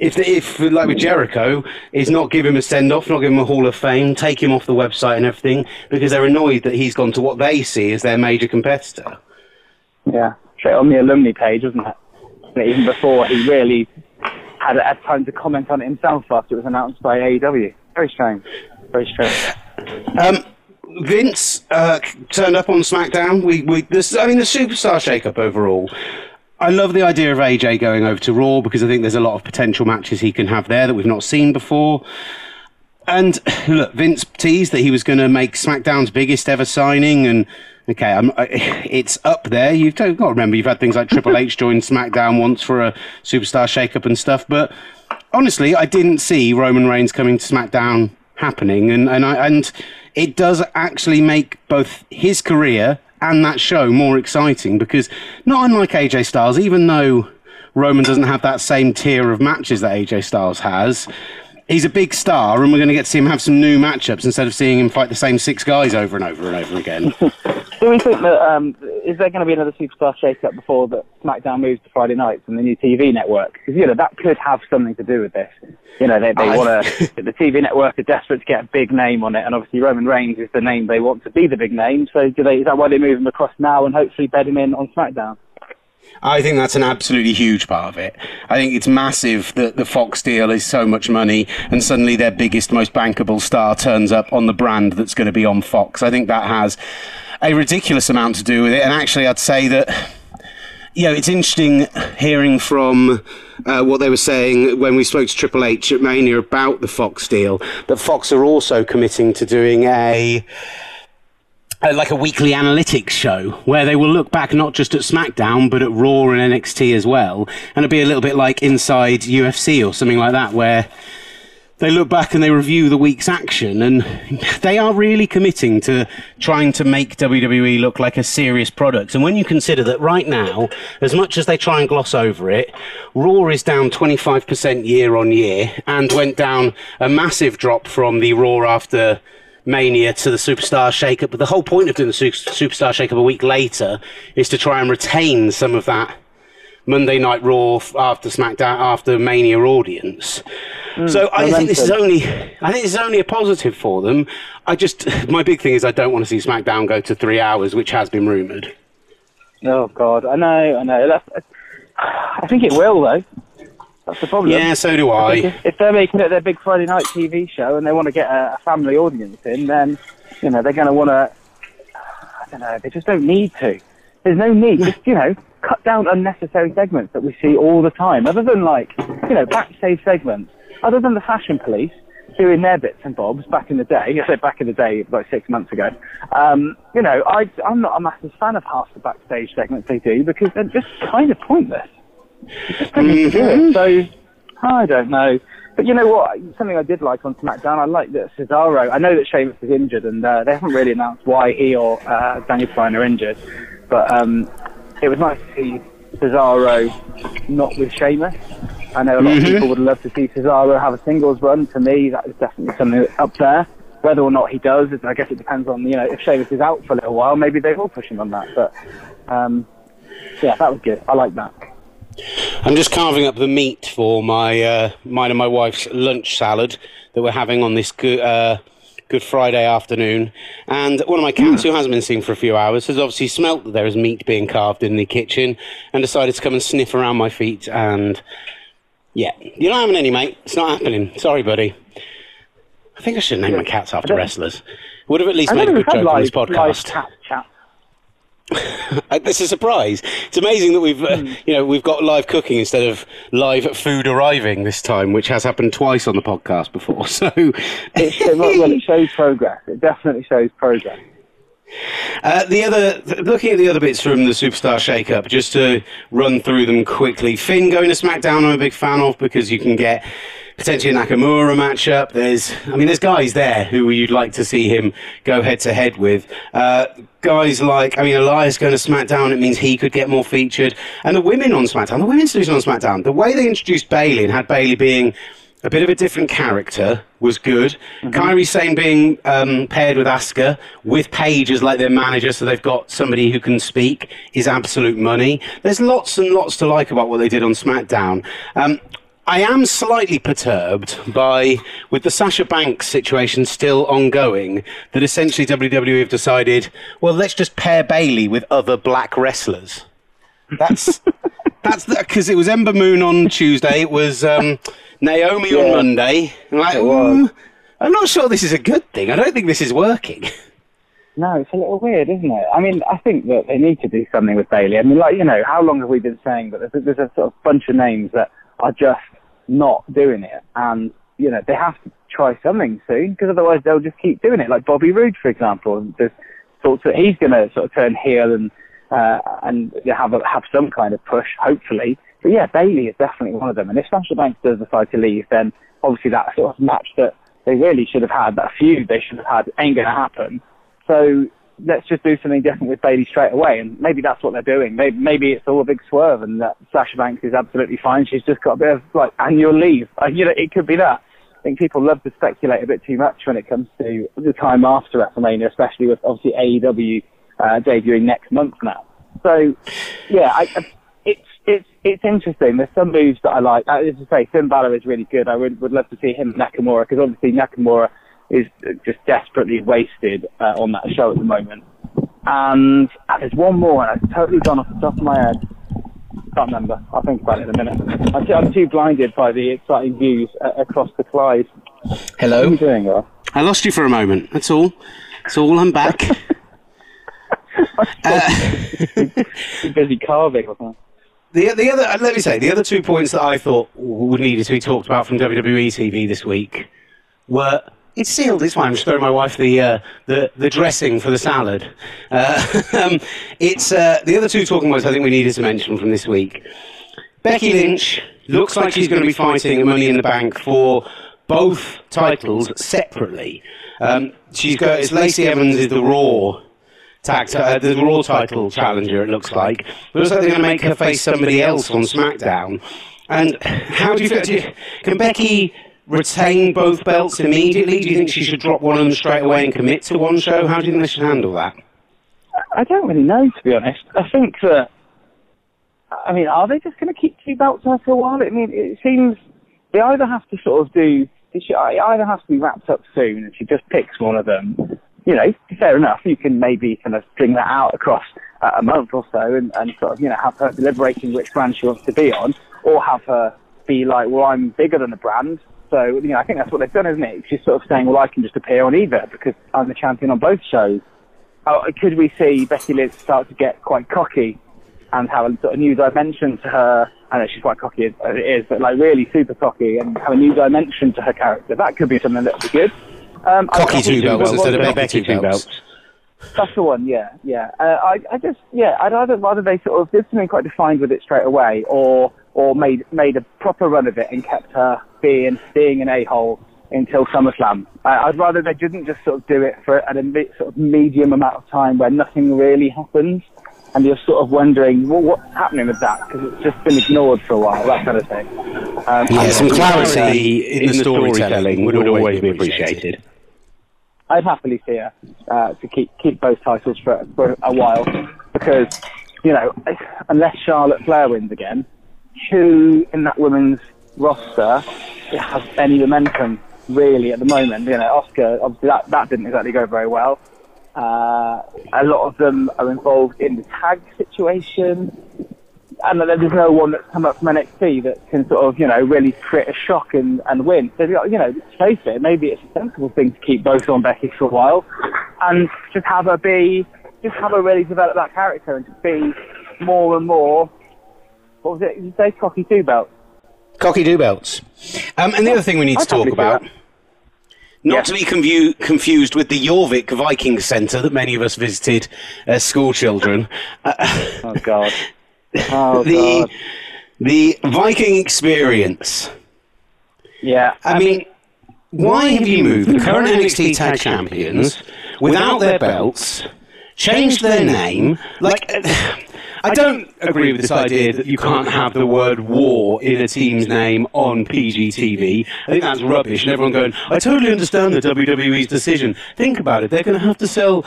if like with Jericho, is not give him a send-off, not give him a Hall of Fame, take him off the website and everything, because they're annoyed that he's gone to what they see as their major competitor. Yeah, straight on the alumni page, wasn't it? Even before he really had time to comment on it himself after it was announced by AEW. Very strange. Very strange. Vince turned up on SmackDown. The superstar shake-up overall. I love the idea of AJ going over to Raw, because I think there's a lot of potential matches he can have there that we've not seen before. And look, Vince teased that he was going to make SmackDown's biggest ever signing, and okay, it's up there. You've got to remember, you've had things like Triple H join SmackDown once for a superstar shake-up and stuff, but honestly, I didn't see Roman Reigns coming to SmackDown happening, and it does actually make both his career and that show more exciting, because not unlike AJ Styles, even though Roman doesn't have that same tier of matches that AJ Styles has, he's a big star, and we're going to get to see him have some new matchups instead of seeing him fight the same six guys over and over and over again. Do we think that is there going to be another superstar shake-up before that SmackDown moves to Friday nights and the new TV network? Because that could have something to do with this. They want to. The TV network are desperate to get a big name on it, and obviously Roman Reigns is the name they want to be the big name. So is that why they move him across now and hopefully bed him in on SmackDown? I think that's an absolutely huge part of it. I think it's massive that the Fox deal is so much money, and suddenly their biggest, most bankable star turns up on the brand that's going to be on Fox. I think that has a ridiculous amount to do with it. And actually, I'd say that, it's interesting hearing from what they were saying when we spoke to Triple H at Mania about the Fox deal, that Fox are also committing to doing a weekly analytics show where they will look back not just at SmackDown but at Raw and NXT as well, and it'll be a little bit like Inside UFC or something like that, where they look back and they review the week's action, and they are really committing to trying to make WWE look like a serious product. And when you consider that right now, as much as they try and gloss over it, Raw is down 25% year on year and went down a massive drop from the Raw after Mania to the Superstar Shake-Up, but the whole point of doing the Superstar Shake-Up a week later is to try and retain some of that Monday Night Raw after SmackDown, after Mania audience. So I think this is only a positive for them. My big thing is I don't want to see SmackDown go to 3 hours, which has been rumoured. Oh God, I know. I think it will though. That's the problem. Yeah, so do I. If they're making it their big Friday night TV show and they want to get a family audience in, then, they're going to want to, I don't know, they just don't need to. There's no need. Just, cut down unnecessary segments that we see all the time, other than backstage segments, other than the Fashion Police doing their bits and bobs back in the day. I said back in the day, like 6 months ago. I'm not a massive fan of half the backstage segments they do, because they're just kind of pointless. Mm-hmm. So I don't know, but you know what? Something I did like on SmackDown, I liked that Cesaro. I know that Sheamus is injured, and they haven't really announced why he or Daniel Bryan are injured. But it was nice to see Cesaro not with Sheamus. I know a lot of people would love to see Cesaro have a singles run. To me, that is definitely something that's up there. Whether or not he does, I guess it depends on if Sheamus is out for a little while, maybe they will push him on that. But yeah, that was good. I like that. I'm just carving up the meat for my mine and my wife's lunch salad that we're having on this Good Friday afternoon. And one of my cats, who hasn't been seen for a few hours, has obviously smelt that there is meat being carved in the kitchen and decided to come and sniff around my feet. And yeah, you're not having any, mate. It's not happening. Sorry, buddy. I think I should name my cats after wrestlers. Would have at least made a good joke on this podcast. Live cat. It's a surprise. It's amazing that we've we've got live cooking instead of live food arriving this time, which has happened twice on the podcast before. So it shows progress. It definitely shows progress. Looking at the other bits from the Superstar Shake-Up, just to run through them quickly. Finn going to SmackDown, I'm a big fan of, because you can get potentially a Nakamura matchup. There's guys there who you'd like to see him go head-to-head with. Guys like, Elias going to SmackDown, it means he could get more featured. And the women on SmackDown, the women's division on SmackDown, the way they introduced Bayley and had Bayley being a bit of a different character was good. Mm-hmm. Kairi Sane being paired with Asuka, with Paige as like their manager, so they've got somebody who can speak, is absolute money. There's lots and lots to like about what they did on SmackDown. I am slightly perturbed with the Sasha Banks situation still ongoing, that essentially WWE have decided, well, let's just pair Bayley with other black wrestlers. That's because it was Ember Moon on Tuesday. It was Naomi on Monday. I'm not sure this is a good thing. I don't think this is working. No, it's a little weird, isn't it? I think that they need to do something with Bayley. How long have we been saying that there's a sort of bunch of names that are just not doing it, and they have to try something soon, because otherwise they'll just keep doing it. Like Bobby Roode, for example, and there's thoughts that he's going to sort of turn heel and have some kind of push, hopefully. But yeah, Bayley is definitely one of them. And if Sasha Banks does decide to leave, then obviously that sort of match that they really should have had, that feud they should have had, ain't going to happen. So let's just do something different with Bayley straight away. And maybe that's what they're doing. Maybe it's all a big swerve, and that Sasha Banks is absolutely fine. She's just got a bit of annual leave. It could be that. I think people love to speculate a bit too much when it comes to the time after WrestleMania, especially with obviously AEW debuting next month now. So, yeah, it's interesting. There's some moves that I like. As I say, Finn Balor is really good. I would love to see him and Nakamura, because obviously Nakamura is just desperately wasted on that show at the moment. And there's one more, and I've totally gone off the top of my head. Can't remember. I'll think about it in a minute. I'm too blinded by the exciting views across the Clyde. Hello. What are you doing, Rob? I lost you for a moment. That's all. That's all. I'm back. Busy carving or something. The other 2 points that I thought would needed to be talked about from WWE TV this week were, it's sealed, it's fine, I'm just throwing my wife the dressing for the salad. The other two talking points I think we needed to mention from this week. Becky Lynch looks like she's going to be fighting Money in the Bank for both titles separately. It's Lacey Evans is the Raw title challenger, it looks like. But also they're going to make her face somebody else on SmackDown. And how do you feel? Can Becky retain both belts immediately? Do you think she should drop one of them straight away and commit to one show? How do you think they should handle that? I don't really know, to be honest. I think that, are they just going to keep two belts her for a while? It seems they either have to sort of be wrapped up soon, and she just picks one of them. Fair enough, you can maybe kind of string that out across a month or so and sort of, have her deliberating which brand she wants to be on, or have her be like, well, I'm bigger than the brand. So, I think that's what they've done, isn't it? She's sort of saying, well, I can just appear on either because I'm the champion on both shows. Could we see Becky Lynch start to get quite cocky and have a sort of new dimension to her? I know she's quite cocky as it is, but really super cocky, and have a new dimension to her character. That could be something that would be good. Cocky two belts instead of Becky two belts. That's the one, yeah. I'd rather they sort of did something quite defined with it straight away, or made a proper run of it and kept her being an a-hole until SummerSlam. I'd rather they didn't just sort of do it for a sort of medium amount of time where nothing really happens, and you're sort of wondering, well, what's happening with that? Because it's just been ignored for a while, that kind of thing. Some clarity in the storytelling would always be appreciated. I'd happily see her to keep both titles for a while, because, unless Charlotte Flair wins again, who in that women's roster has any momentum, really, at the moment? Oscar, obviously, that didn't exactly go very well. A lot of them are involved in the tag situation, and there's no one that's come up from NXT that can sort of, really create a shock and win. So, let's face it, maybe it's a sensible thing to keep both on Becky for a while, and just have her really develop that character and just be more and more, what was it, did you say, cocky two belts? Cocky two belts. And the other thing we need to talk about Not to be confused with the Jorvik Viking Centre that many of us visited as school children. Oh, God. Oh, God. The Viking experience. Yeah. I mean, why have you moved the current NXT Tag Champions without their belts, changed their name? I don't agree with this idea that you can't have the word war in a team's name on PGTV. I think that's rubbish. And everyone going, I totally understand the WWE's decision. Think about it. They're going to have to sell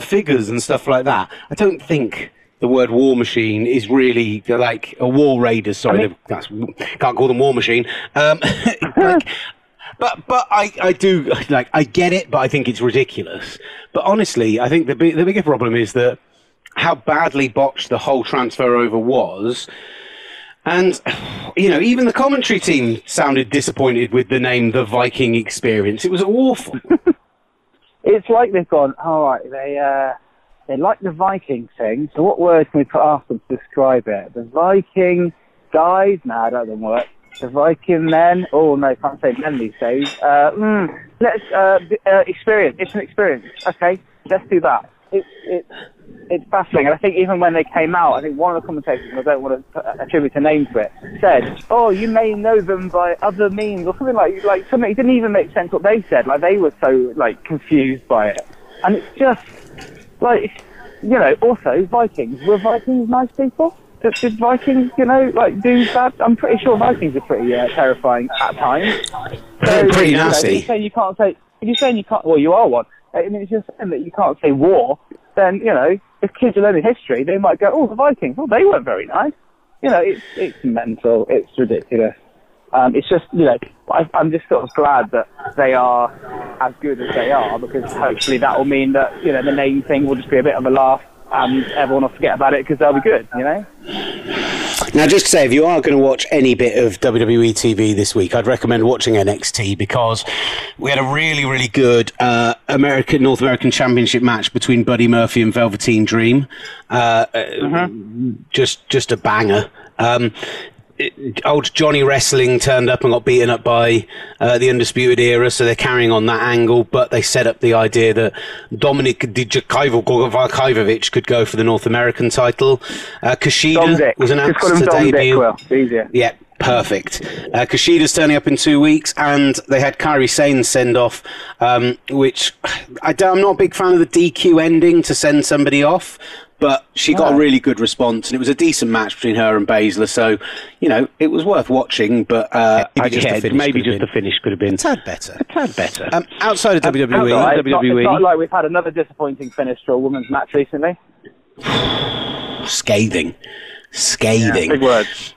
figures and stuff like that. I don't think the word war machine is really like a war raider. Sorry, can't call them war machine. But I do, like, I get it, but I think it's ridiculous. But honestly, I think the bigger problem is that how badly botched the whole transfer over was. And, you know, even the commentary team sounded disappointed with the name The Viking Experience. It was awful. It's like they've gone, all right, they like the Viking thing, so what word can we put after them to describe it? The Viking guys? Nah, that doesn't work. The Viking men? Oh, no, can't say men these days. Let's experience. It's an experience. Okay, let's do that. It's baffling, and I think even when they came out, I think one of the commentators, and I don't want to attribute a name to it, said, "Oh, you may know them by other means," or something like something. It didn't even make sense what they said. Like they were so confused by it, and it's just Also, Vikings were Vikings nice people? Did Vikings, do that? I'm pretty sure Vikings are pretty terrifying at times. So, pretty nasty. If you're saying you can't. Well, you are one. I mean, if you're saying that you can't say war, then, if kids are learning history, they might go, oh, the Vikings, well, they weren't very nice. It's mental, it's ridiculous. It's just, I'm just sort of glad that they are as good as they are, because hopefully that will mean that, the name thing will just be a bit of a laugh and everyone will forget about it because they'll be good, Now, just to say, if you are going to watch any bit of WWE TV this week, I'd recommend watching NXT because we had a really, really good North American Championship match between Buddy Murphy and Velveteen Dream. Just a banger. Old Johnny Wrestling turned up and got beaten up by the Undisputed Era, so they're carrying on that angle, but they set up the idea that Dominik Dijakovic could go for the North American title. Kushida was announced to debut. Yeah, perfect. Kushida's turning up in 2 weeks, and they had Kairi Sane send off, which I'm not a big fan of the DQ ending to send somebody off. But she got a really good response, and it was a decent match between her and Baszler. So, it was worth watching. But the finish could have been a tad better. Outside of WWE, it's not like we've had another disappointing finish to a women's match recently. Scathing. Yeah, big words.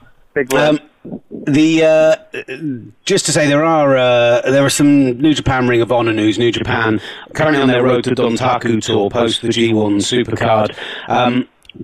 Just to say, there are some New Japan Ring of Honor news. New Japan currently on their road to Dontaku tour post the G1 Supercard,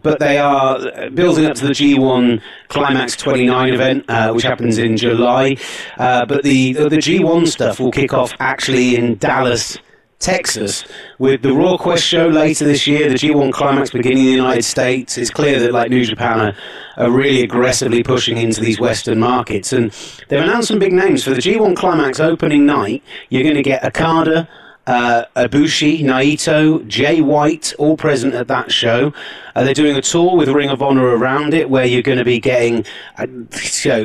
but they are building up to the G1 Climax 29 event, which happens in July. But the G1 stuff will kick off actually in Dallas, Texas, with the Raw Quest show later this year, the G1 Climax beginning in the United States. It's clear that New Japan are really aggressively pushing into these Western markets, and they've announced some big names for the G1 Climax opening night. You're going to get Okada, Ibushi, Naito, Jay White, all present at that show. They're doing a tour with Ring of Honor around it, where you're going to be getting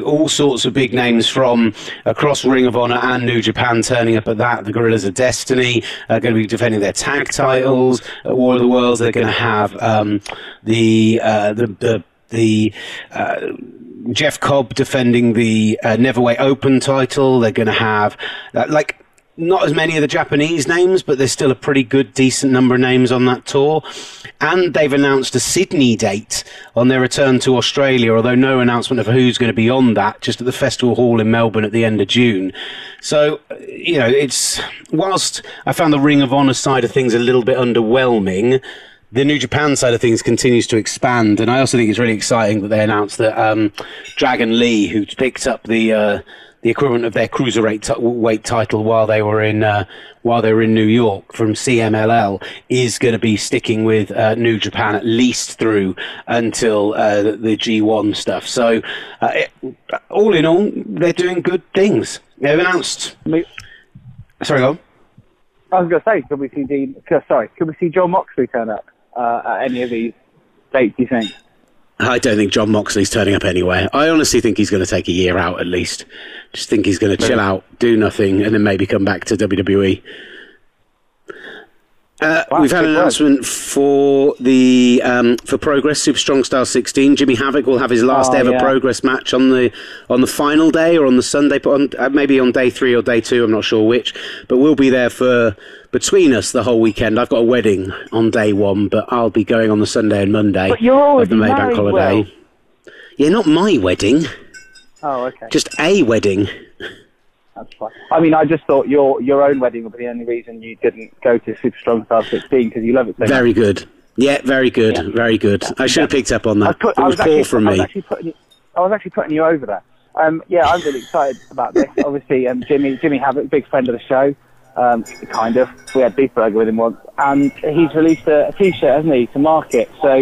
all sorts of big names from across Ring of Honor and New Japan turning up at that. The Gorillas of Destiny are going to be defending their tag titles at War of the Worlds. They're going to have Jeff Cobb defending the Neverweight Open title. They're going to have not as many of the Japanese names, but there's still a pretty good, decent number of names on that tour. And they've announced a Sydney date on their return to Australia, although no announcement of who's going to be on that, just at the Festival Hall in Melbourne at the end of June. So, whilst I found the Ring of Honor side of things a little bit underwhelming, the New Japan side of things continues to expand. And I also think it's really exciting that they announced that Dragon Lee, who picked up the equivalent of their cruiserweight title while they were in New York from CMLL, is going to be sticking with New Japan at least through until the G1 stuff. So, all in all, they're doing good things. They've announced. Sorry, go on. I was going to say, could we see John Moxley turn up at any of these dates, do you think? I don't think John Moxley's turning up anywhere. I honestly think he's going to take a year out at least. Just think he's going to chill out, do nothing, and then maybe come back to WWE. We've had an announcement for the for Progress Super Strong Style 16. Jimmy Havoc will have his last ever Progress match on the final day or on the Sunday, maybe on day 3 or day 2. I'm not sure which, but we'll be there for between us the whole weekend. I've got a wedding on day 1, but I'll be going on the Sunday and Monday of the May Bank Holiday. Well. Yeah, not my wedding. Oh, okay. Just a wedding. That's fine. I mean, I just thought your own wedding would be the only reason you didn't go to Super Strong Style 16 because you love it so much. Very good. Yeah, very good. Yeah. Very good. Yeah. I should have picked up on that. I was actually putting you over there. Yeah, I'm really excited about this. Obviously, Jimmy Havoc, big friend of the show, kind of. We had Beef Burger with him once. And he's released a T-shirt, hasn't he, to market. So,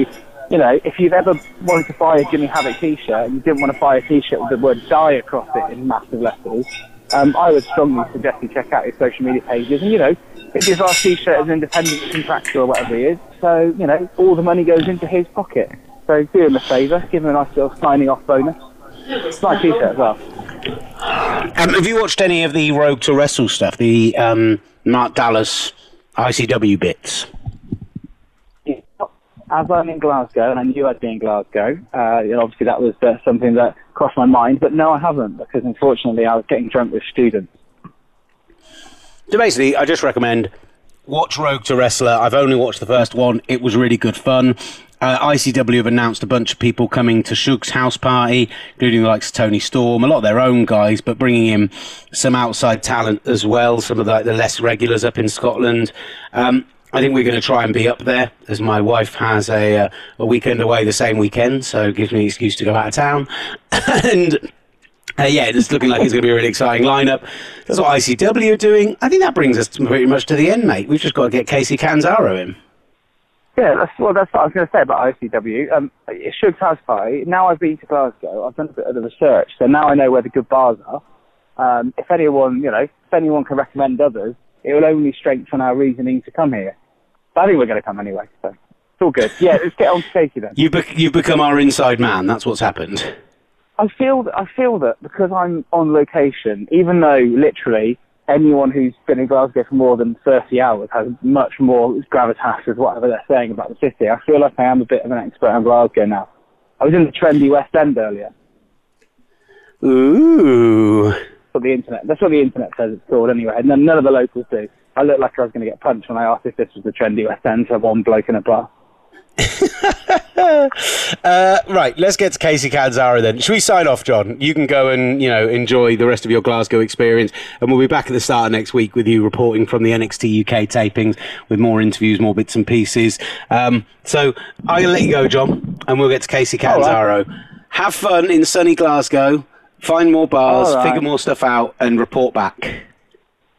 you know, if you've ever wanted to buy a Jimmy Havoc T-shirt and you didn't want to buy a T-shirt with the word die across it in massive letters... I would strongly suggest you check out his social media pages. And, you know, it's his last T-shirt as an independent contractor or whatever he is. So, you know, all the money goes into his pocket. So do him a favour. Give him a nice little signing-off bonus. It's a nice T-shirt as well. Have you watched any of the Rogue to Wrestle stuff? The Mark Dallas ICW bits? Yeah. As I'm in Glasgow, and I knew I'd be in Glasgow, obviously that was something that crossed my mind, but no, I haven't, because unfortunately I was getting drunk with students. So basically, I just recommend watch Rogue to Wrestler. I've only watched the first one. It was really good fun. ICW have announced a bunch of people coming to Shug's house party, including the likes of Tony Storm, a lot of their own guys, but bringing in some outside talent as well, some of the less regulars up in Scotland. I think we're going to try and be up there, as my wife has a weekend away the same weekend, so it gives me an excuse to go out of town. And, yeah, it's looking like it's going to be a really exciting lineup. That's what ICW are doing. I think that brings us pretty much to the end, mate. We've just got to get Kacy Catanzaro in. Yeah, that's what I was going to say about ICW. It's Shug's house party. Now I've been to Glasgow, I've done a bit of the research, so now I know where the good bars are. If anyone can recommend others, it will only strengthen our reasoning to come here. But I think we're going to come anyway, so it's all good. Yeah, let's get on to Kacy then. You've become our inside man. That's what's happened. I feel that because I'm on location, even though literally anyone who's been in Glasgow for more than 30 hours has much more gravitas with whatever they're saying about the city. I feel like I am a bit of an expert on Glasgow now. I was in the trendy West End earlier. Ooh. That's what the internet says it's called anyway, and none of the locals do. I looked like I was going to get punched when I asked if this was the trendy West End to one bloke in a bar. Right, let's get to Kacy Catanzaro then. Should we sign off, John? You can go and enjoy the rest of your Glasgow experience, and we'll be back at the start of next week with you reporting from the NXT UK tapings with more interviews, more bits and pieces. So I'm going to let you go, John, and we'll get to Kacy Catanzaro. Right. Have fun in sunny Glasgow. Find more bars, figure more stuff out, and report back.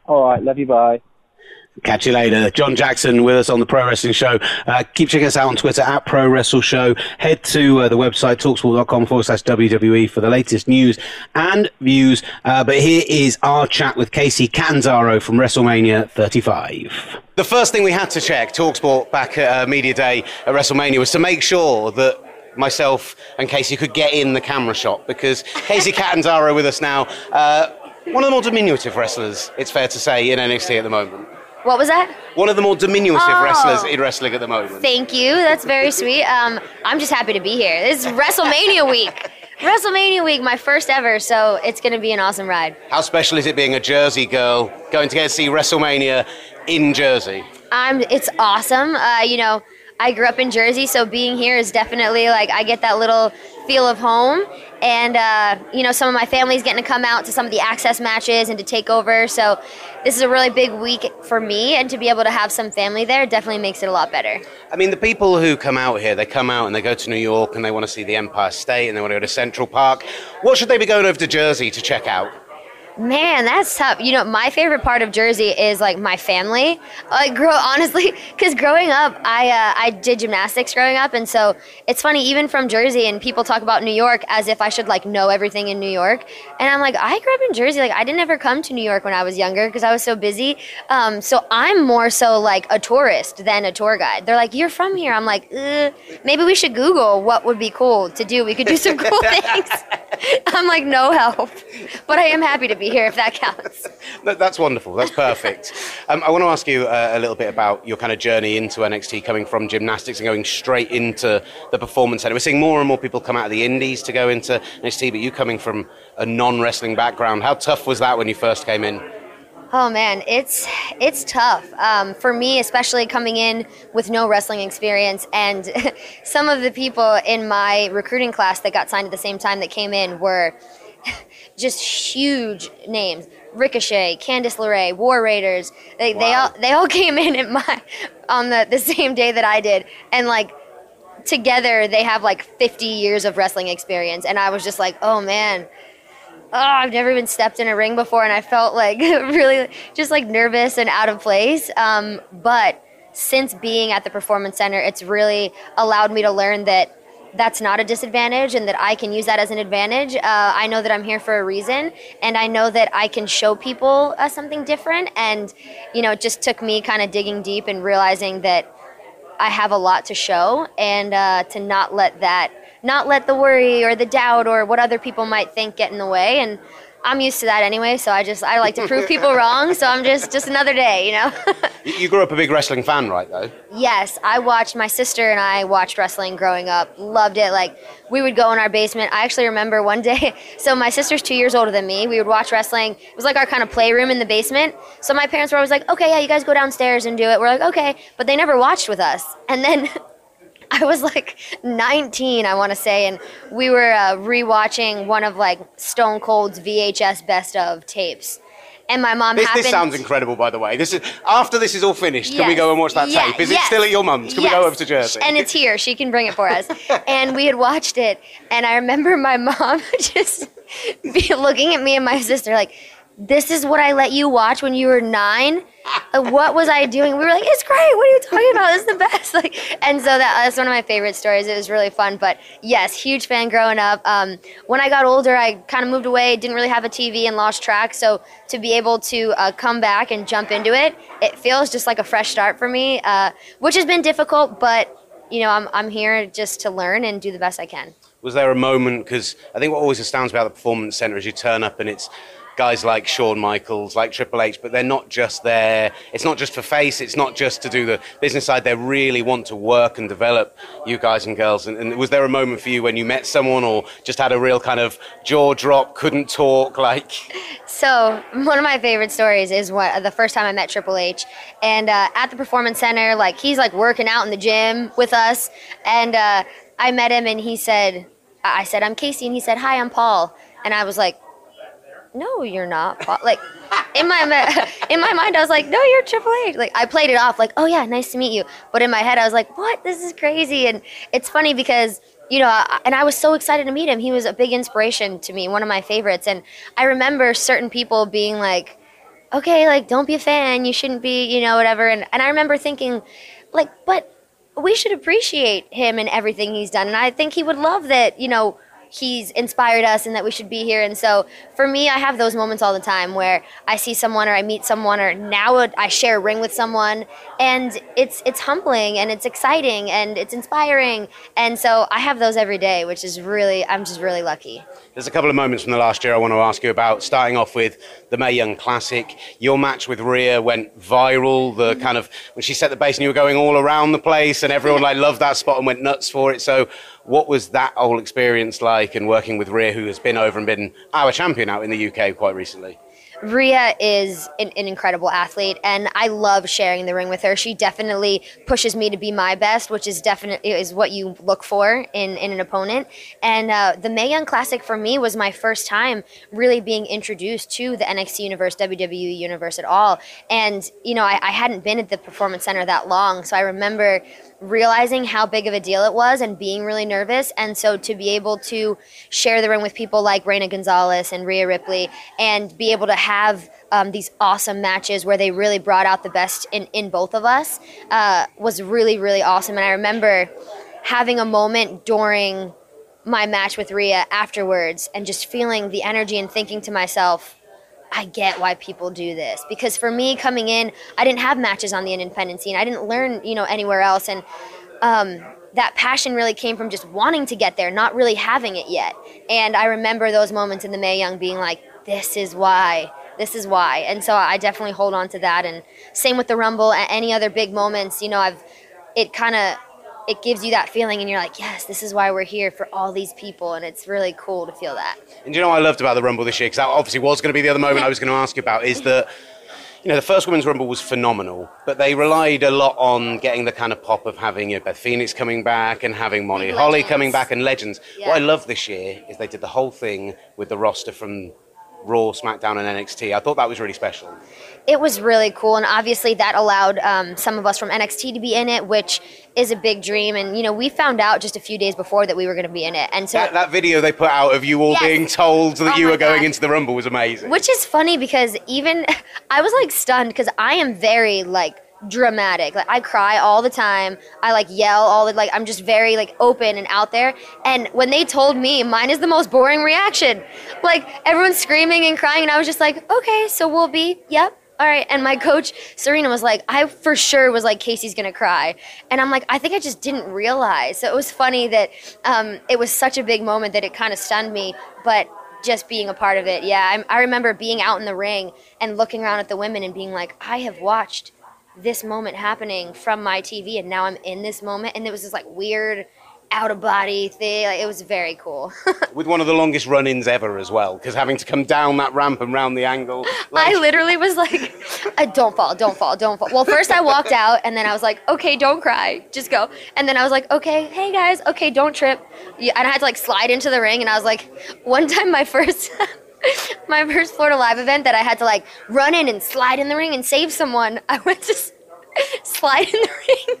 All right, love you, bye. Catch you later. John Jackson with us on the Pro Wrestling Show. Keep checking us out on Twitter at Pro Wrestle Show. Head to the website, talksport.com/WWE for the latest news and views. But here is our chat with Kacy Catanzaro from WrestleMania 35. The first thing we had to check, Talksport, back at Media Day at WrestleMania, was to make sure that myself and Kacy could get in the camera shot, because Kacy Catanzaro with us now, one of the more diminutive wrestlers, it's fair to say, in NXT at the moment. What was that? One of the more diminutive wrestlers in wrestling at the moment. Thank you, that's very sweet. I'm just happy to be here. It's WrestleMania week. WrestleMania week, my first ever, so it's going to be an awesome ride. How special is it being a Jersey girl, going to go see WrestleMania in Jersey? It's awesome. I grew up in Jersey, so being here is definitely like I get that little feel of home. And, some of my family's getting to come out to some of the access matches and to take over. So this is a really big week for me, and to be able to have some family there definitely makes it a lot better. I mean, the people who come out here, they come out and they go to New York and they want to see the Empire State and they want to go to Central Park. What should they be going over to Jersey to check out? Man, that's tough. You know, my favorite part of Jersey is like my family. Honestly, because growing up, I did gymnastics growing up, and so it's funny, even from Jersey, and people talk about New York as if I should like know everything in New York, and I'm like, I grew up in Jersey. Like, I didn't ever come to New York when I was younger because I was so busy. So I'm more so like a tourist than a tour guide. They're like, you're from here. I'm like, maybe we should Google what would be cool to do. We could do some cool things. I'm like, no help, but I am happy to be here if that counts. That's wonderful. That's perfect. I want to ask you a little bit about your kind of journey into NXT, coming from gymnastics and going straight into the performance center. We're seeing more and more people come out of the indies to go into NXT, but you coming from a non-wrestling background, how tough was that when you first came in? Oh man, it's tough. For me, especially coming in with no wrestling experience, and some of the people in my recruiting class that got signed at the same time that came in were just huge names. Ricochet, Candice LeRae, War Raiders. They all came in at on the same day that I did, and like together they have like 50 years of wrestling experience, and I was just like, oh man. Oh, I've never even stepped in a ring before, and I felt like really just like nervous and out of place. But since being at the Performance Center, it's really allowed me to learn that that's not a disadvantage and that I can use that as an advantage. I know that I'm here for a reason, and I know that I can show people something different. And, you know, it just took me kind of digging deep and realizing that I have a lot to show, and to not let the worry or the doubt or what other people might think get in the way. And I'm used to that anyway, so I like to prove people wrong, so I'm just another day, you know? You grew up a big wrestling fan, right, though? Yes, my sister and I watched wrestling growing up, loved it. Like, we would go in our basement. I actually remember one day, so my sister's 2 years older than me. We would watch wrestling. It was like our kind of playroom in the basement. So my parents were always like, okay, yeah, you guys go downstairs and do it. We're like, okay, but they never watched with us. And then I was like 19, I want to say, and we were rewatching one of like Stone Cold's VHS best of tapes, and my mom happened. This sounds incredible, by the way. This is after this is all finished. Yes. Can we go and watch that tape? Is it still at your mum's? Can we go over to Jersey? And it's here. She can bring it for us. And we had watched it, and I remember my mom just looking at me and my sister like, this is what I let you watch when you were 9? What was I doing? We were like, it's great. What are you talking about? It's the best. Like, and so that's one of my favorite stories. It was really fun. But yes, huge fan growing up. When I got older, I kind of moved away, didn't really have a TV and lost track. So to be able to come back and jump into it, it feels just like a fresh start for me, which has been difficult. But, you know, I'm here just to learn and do the best I can. Was there a moment, because I think what always astounds me about the Performance Center is you turn up and it's guys like Shawn Michaels, like Triple H, but they're not just there. It's not just for face. It's not just to do the business side. They really want to work and develop you guys and girls. And was there a moment for you when you met someone or just had a real kind of jaw drop, couldn't talk, like? So one of my favorite stories is the first time I met Triple H. And at the Performance Center, like he's like working out in the gym with us. And I met him and he said, I said, I'm Kacy. And he said, hi, I'm Paul. And I was like, no, you're not Paul. Like, in my mind, I was like, no, you're Triple H. Like, I played it off, like, oh, yeah, nice to meet you. But in my head, I was like, what? This is crazy. And it's funny because, you know, I was so excited to meet him. He was a big inspiration to me, one of my favorites. And I remember certain people being like, okay, like, don't be a fan. You shouldn't be, you know, whatever. And I remember thinking, like, but we should appreciate him and everything he's done. And I think he would love that, you know, he's inspired us and that we should be here. And so for me, I have those moments all the time where I see someone or I meet someone or now I share a ring with someone, and it's humbling and it's exciting and it's inspiring. And so I have those every day, which is really, I'm just really lucky. There's a couple of moments from the last year I want to ask you about, starting off with the Mae Young Classic. Your match with Rhea went viral, the kind of, when she set the base and you were going all around the place and everyone like loved that spot and went nuts for it. So what was that whole experience like, and working with Rhea, who has been over and been our champion out in the UK quite recently? Rhea is an incredible athlete, and I love sharing the ring with her. She definitely pushes me to be my best, which is definitely is what you look for in an opponent. And the Mae Young Classic for me was my first time really being introduced to the NXT universe, WWE universe at all. And you know, I hadn't been at the Performance Center that long, so I remember realizing how big of a deal it was and being really nervous. And so to be able to share the ring with people like Reyna Gonzalez and Rhea Ripley and be able to have these awesome matches where they really brought out the best in both of us was really, really awesome. And I remember having a moment during my match with Rhea afterwards and just feeling the energy and thinking to myself, I get why people do this. Because for me, coming in, I didn't have matches on the independent scene. I didn't learn, you know, anywhere else. And that passion really came from just wanting to get there, not really having it yet. And I remember those moments in the Mae Young being like, this is why. This is why. And so I definitely hold on to that. And same with the Rumble and any other big moments. You know, it gives you that feeling, and you're like, yes, this is why we're here for all these people, and it's really cool to feel that. And you know what I loved about the Rumble this year, because that obviously was going to be the other moment I was going to ask you about, is that, you know, the first Women's Rumble was phenomenal, but they relied a lot on getting the kind of pop of having, you know, Beth Phoenix coming back and having Molly Holly coming back and legends. Yeah. What I love this year is they did the whole thing with the roster from Raw, SmackDown, and NXT. I thought that was really special. It was really cool, and obviously that allowed some of us from NXT to be in it, which is a big dream. And you know, we found out just a few days before that we were going to be in it, and so that video they put out of you all being told that you were going into the Rumble was amazing. Which is funny because even I was like stunned, because I am very like dramatic. Like I cry all the time. I like yell all the, like I'm just very like open and out there. And when they told me, mine is the most boring reaction. Like everyone's screaming and crying, and I was just like, okay, so we'll be, yep. All right. And my coach, Serena, was like, I for sure was like, Kacy's going to cry. And I'm like, I think I just didn't realize. So it was funny that it was such a big moment that it kind of stunned me. But just being a part of it, yeah. I remember being out in the ring and looking around at the women and being like, I have watched this moment happening from my TV, and now I'm in this moment. And it was this like weird out-of-body thing. Like, it was very cool. With one of the longest run-ins ever as well, because having to come down that ramp and round the angle. Like, I literally was like, don't fall. Well, first I walked out, and then I was like, okay, don't cry, just go. And then I was like, okay, hey guys, okay, don't trip. And I had to like slide into the ring, and I was like, one time my first Florida Live event that I had to like run in and slide in the ring and save someone, I went to slide in the ring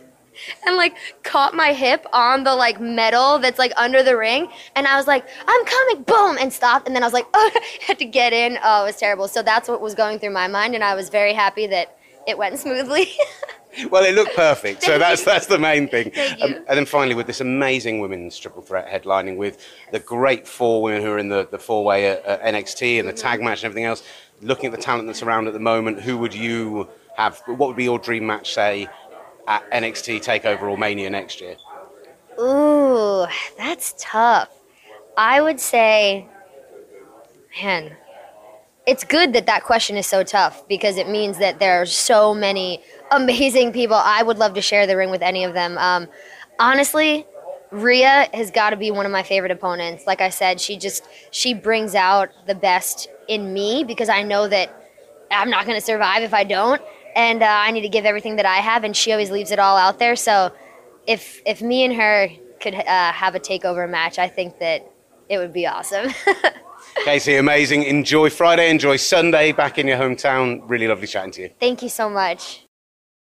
and like caught my hip on the like metal that's like under the ring, and I was like, I'm coming, boom, and stopped. And then I was like, oh, I had to get in. Oh, it was terrible. So that's what was going through my mind, and I was very happy that it went smoothly. Well, it looked perfect, so that's the main thing. And then finally, with this amazing women's triple threat headlining with the great four women who are in the four-way at NXT and the tag match and everything else, looking at the talent that's around at the moment, who would you have, what would be your dream match, say, at NXT TakeOver or Mania next year? Ooh, that's tough. I would say, man, it's good that that question is so tough, because it means that there are so many amazing people. I would love to share the ring with any of them. Honestly, Rhea has got to be one of my favorite opponents. Like I said, she brings out the best in me, because I know that I'm not going to survive if I don't, and I need to give everything that I have, and she always leaves it all out there. So if me and her could have a takeover match, I think that it would be awesome. Kacy, amazing. Enjoy Friday, enjoy Sunday, back in your hometown. Really lovely chatting to you. Thank you so much.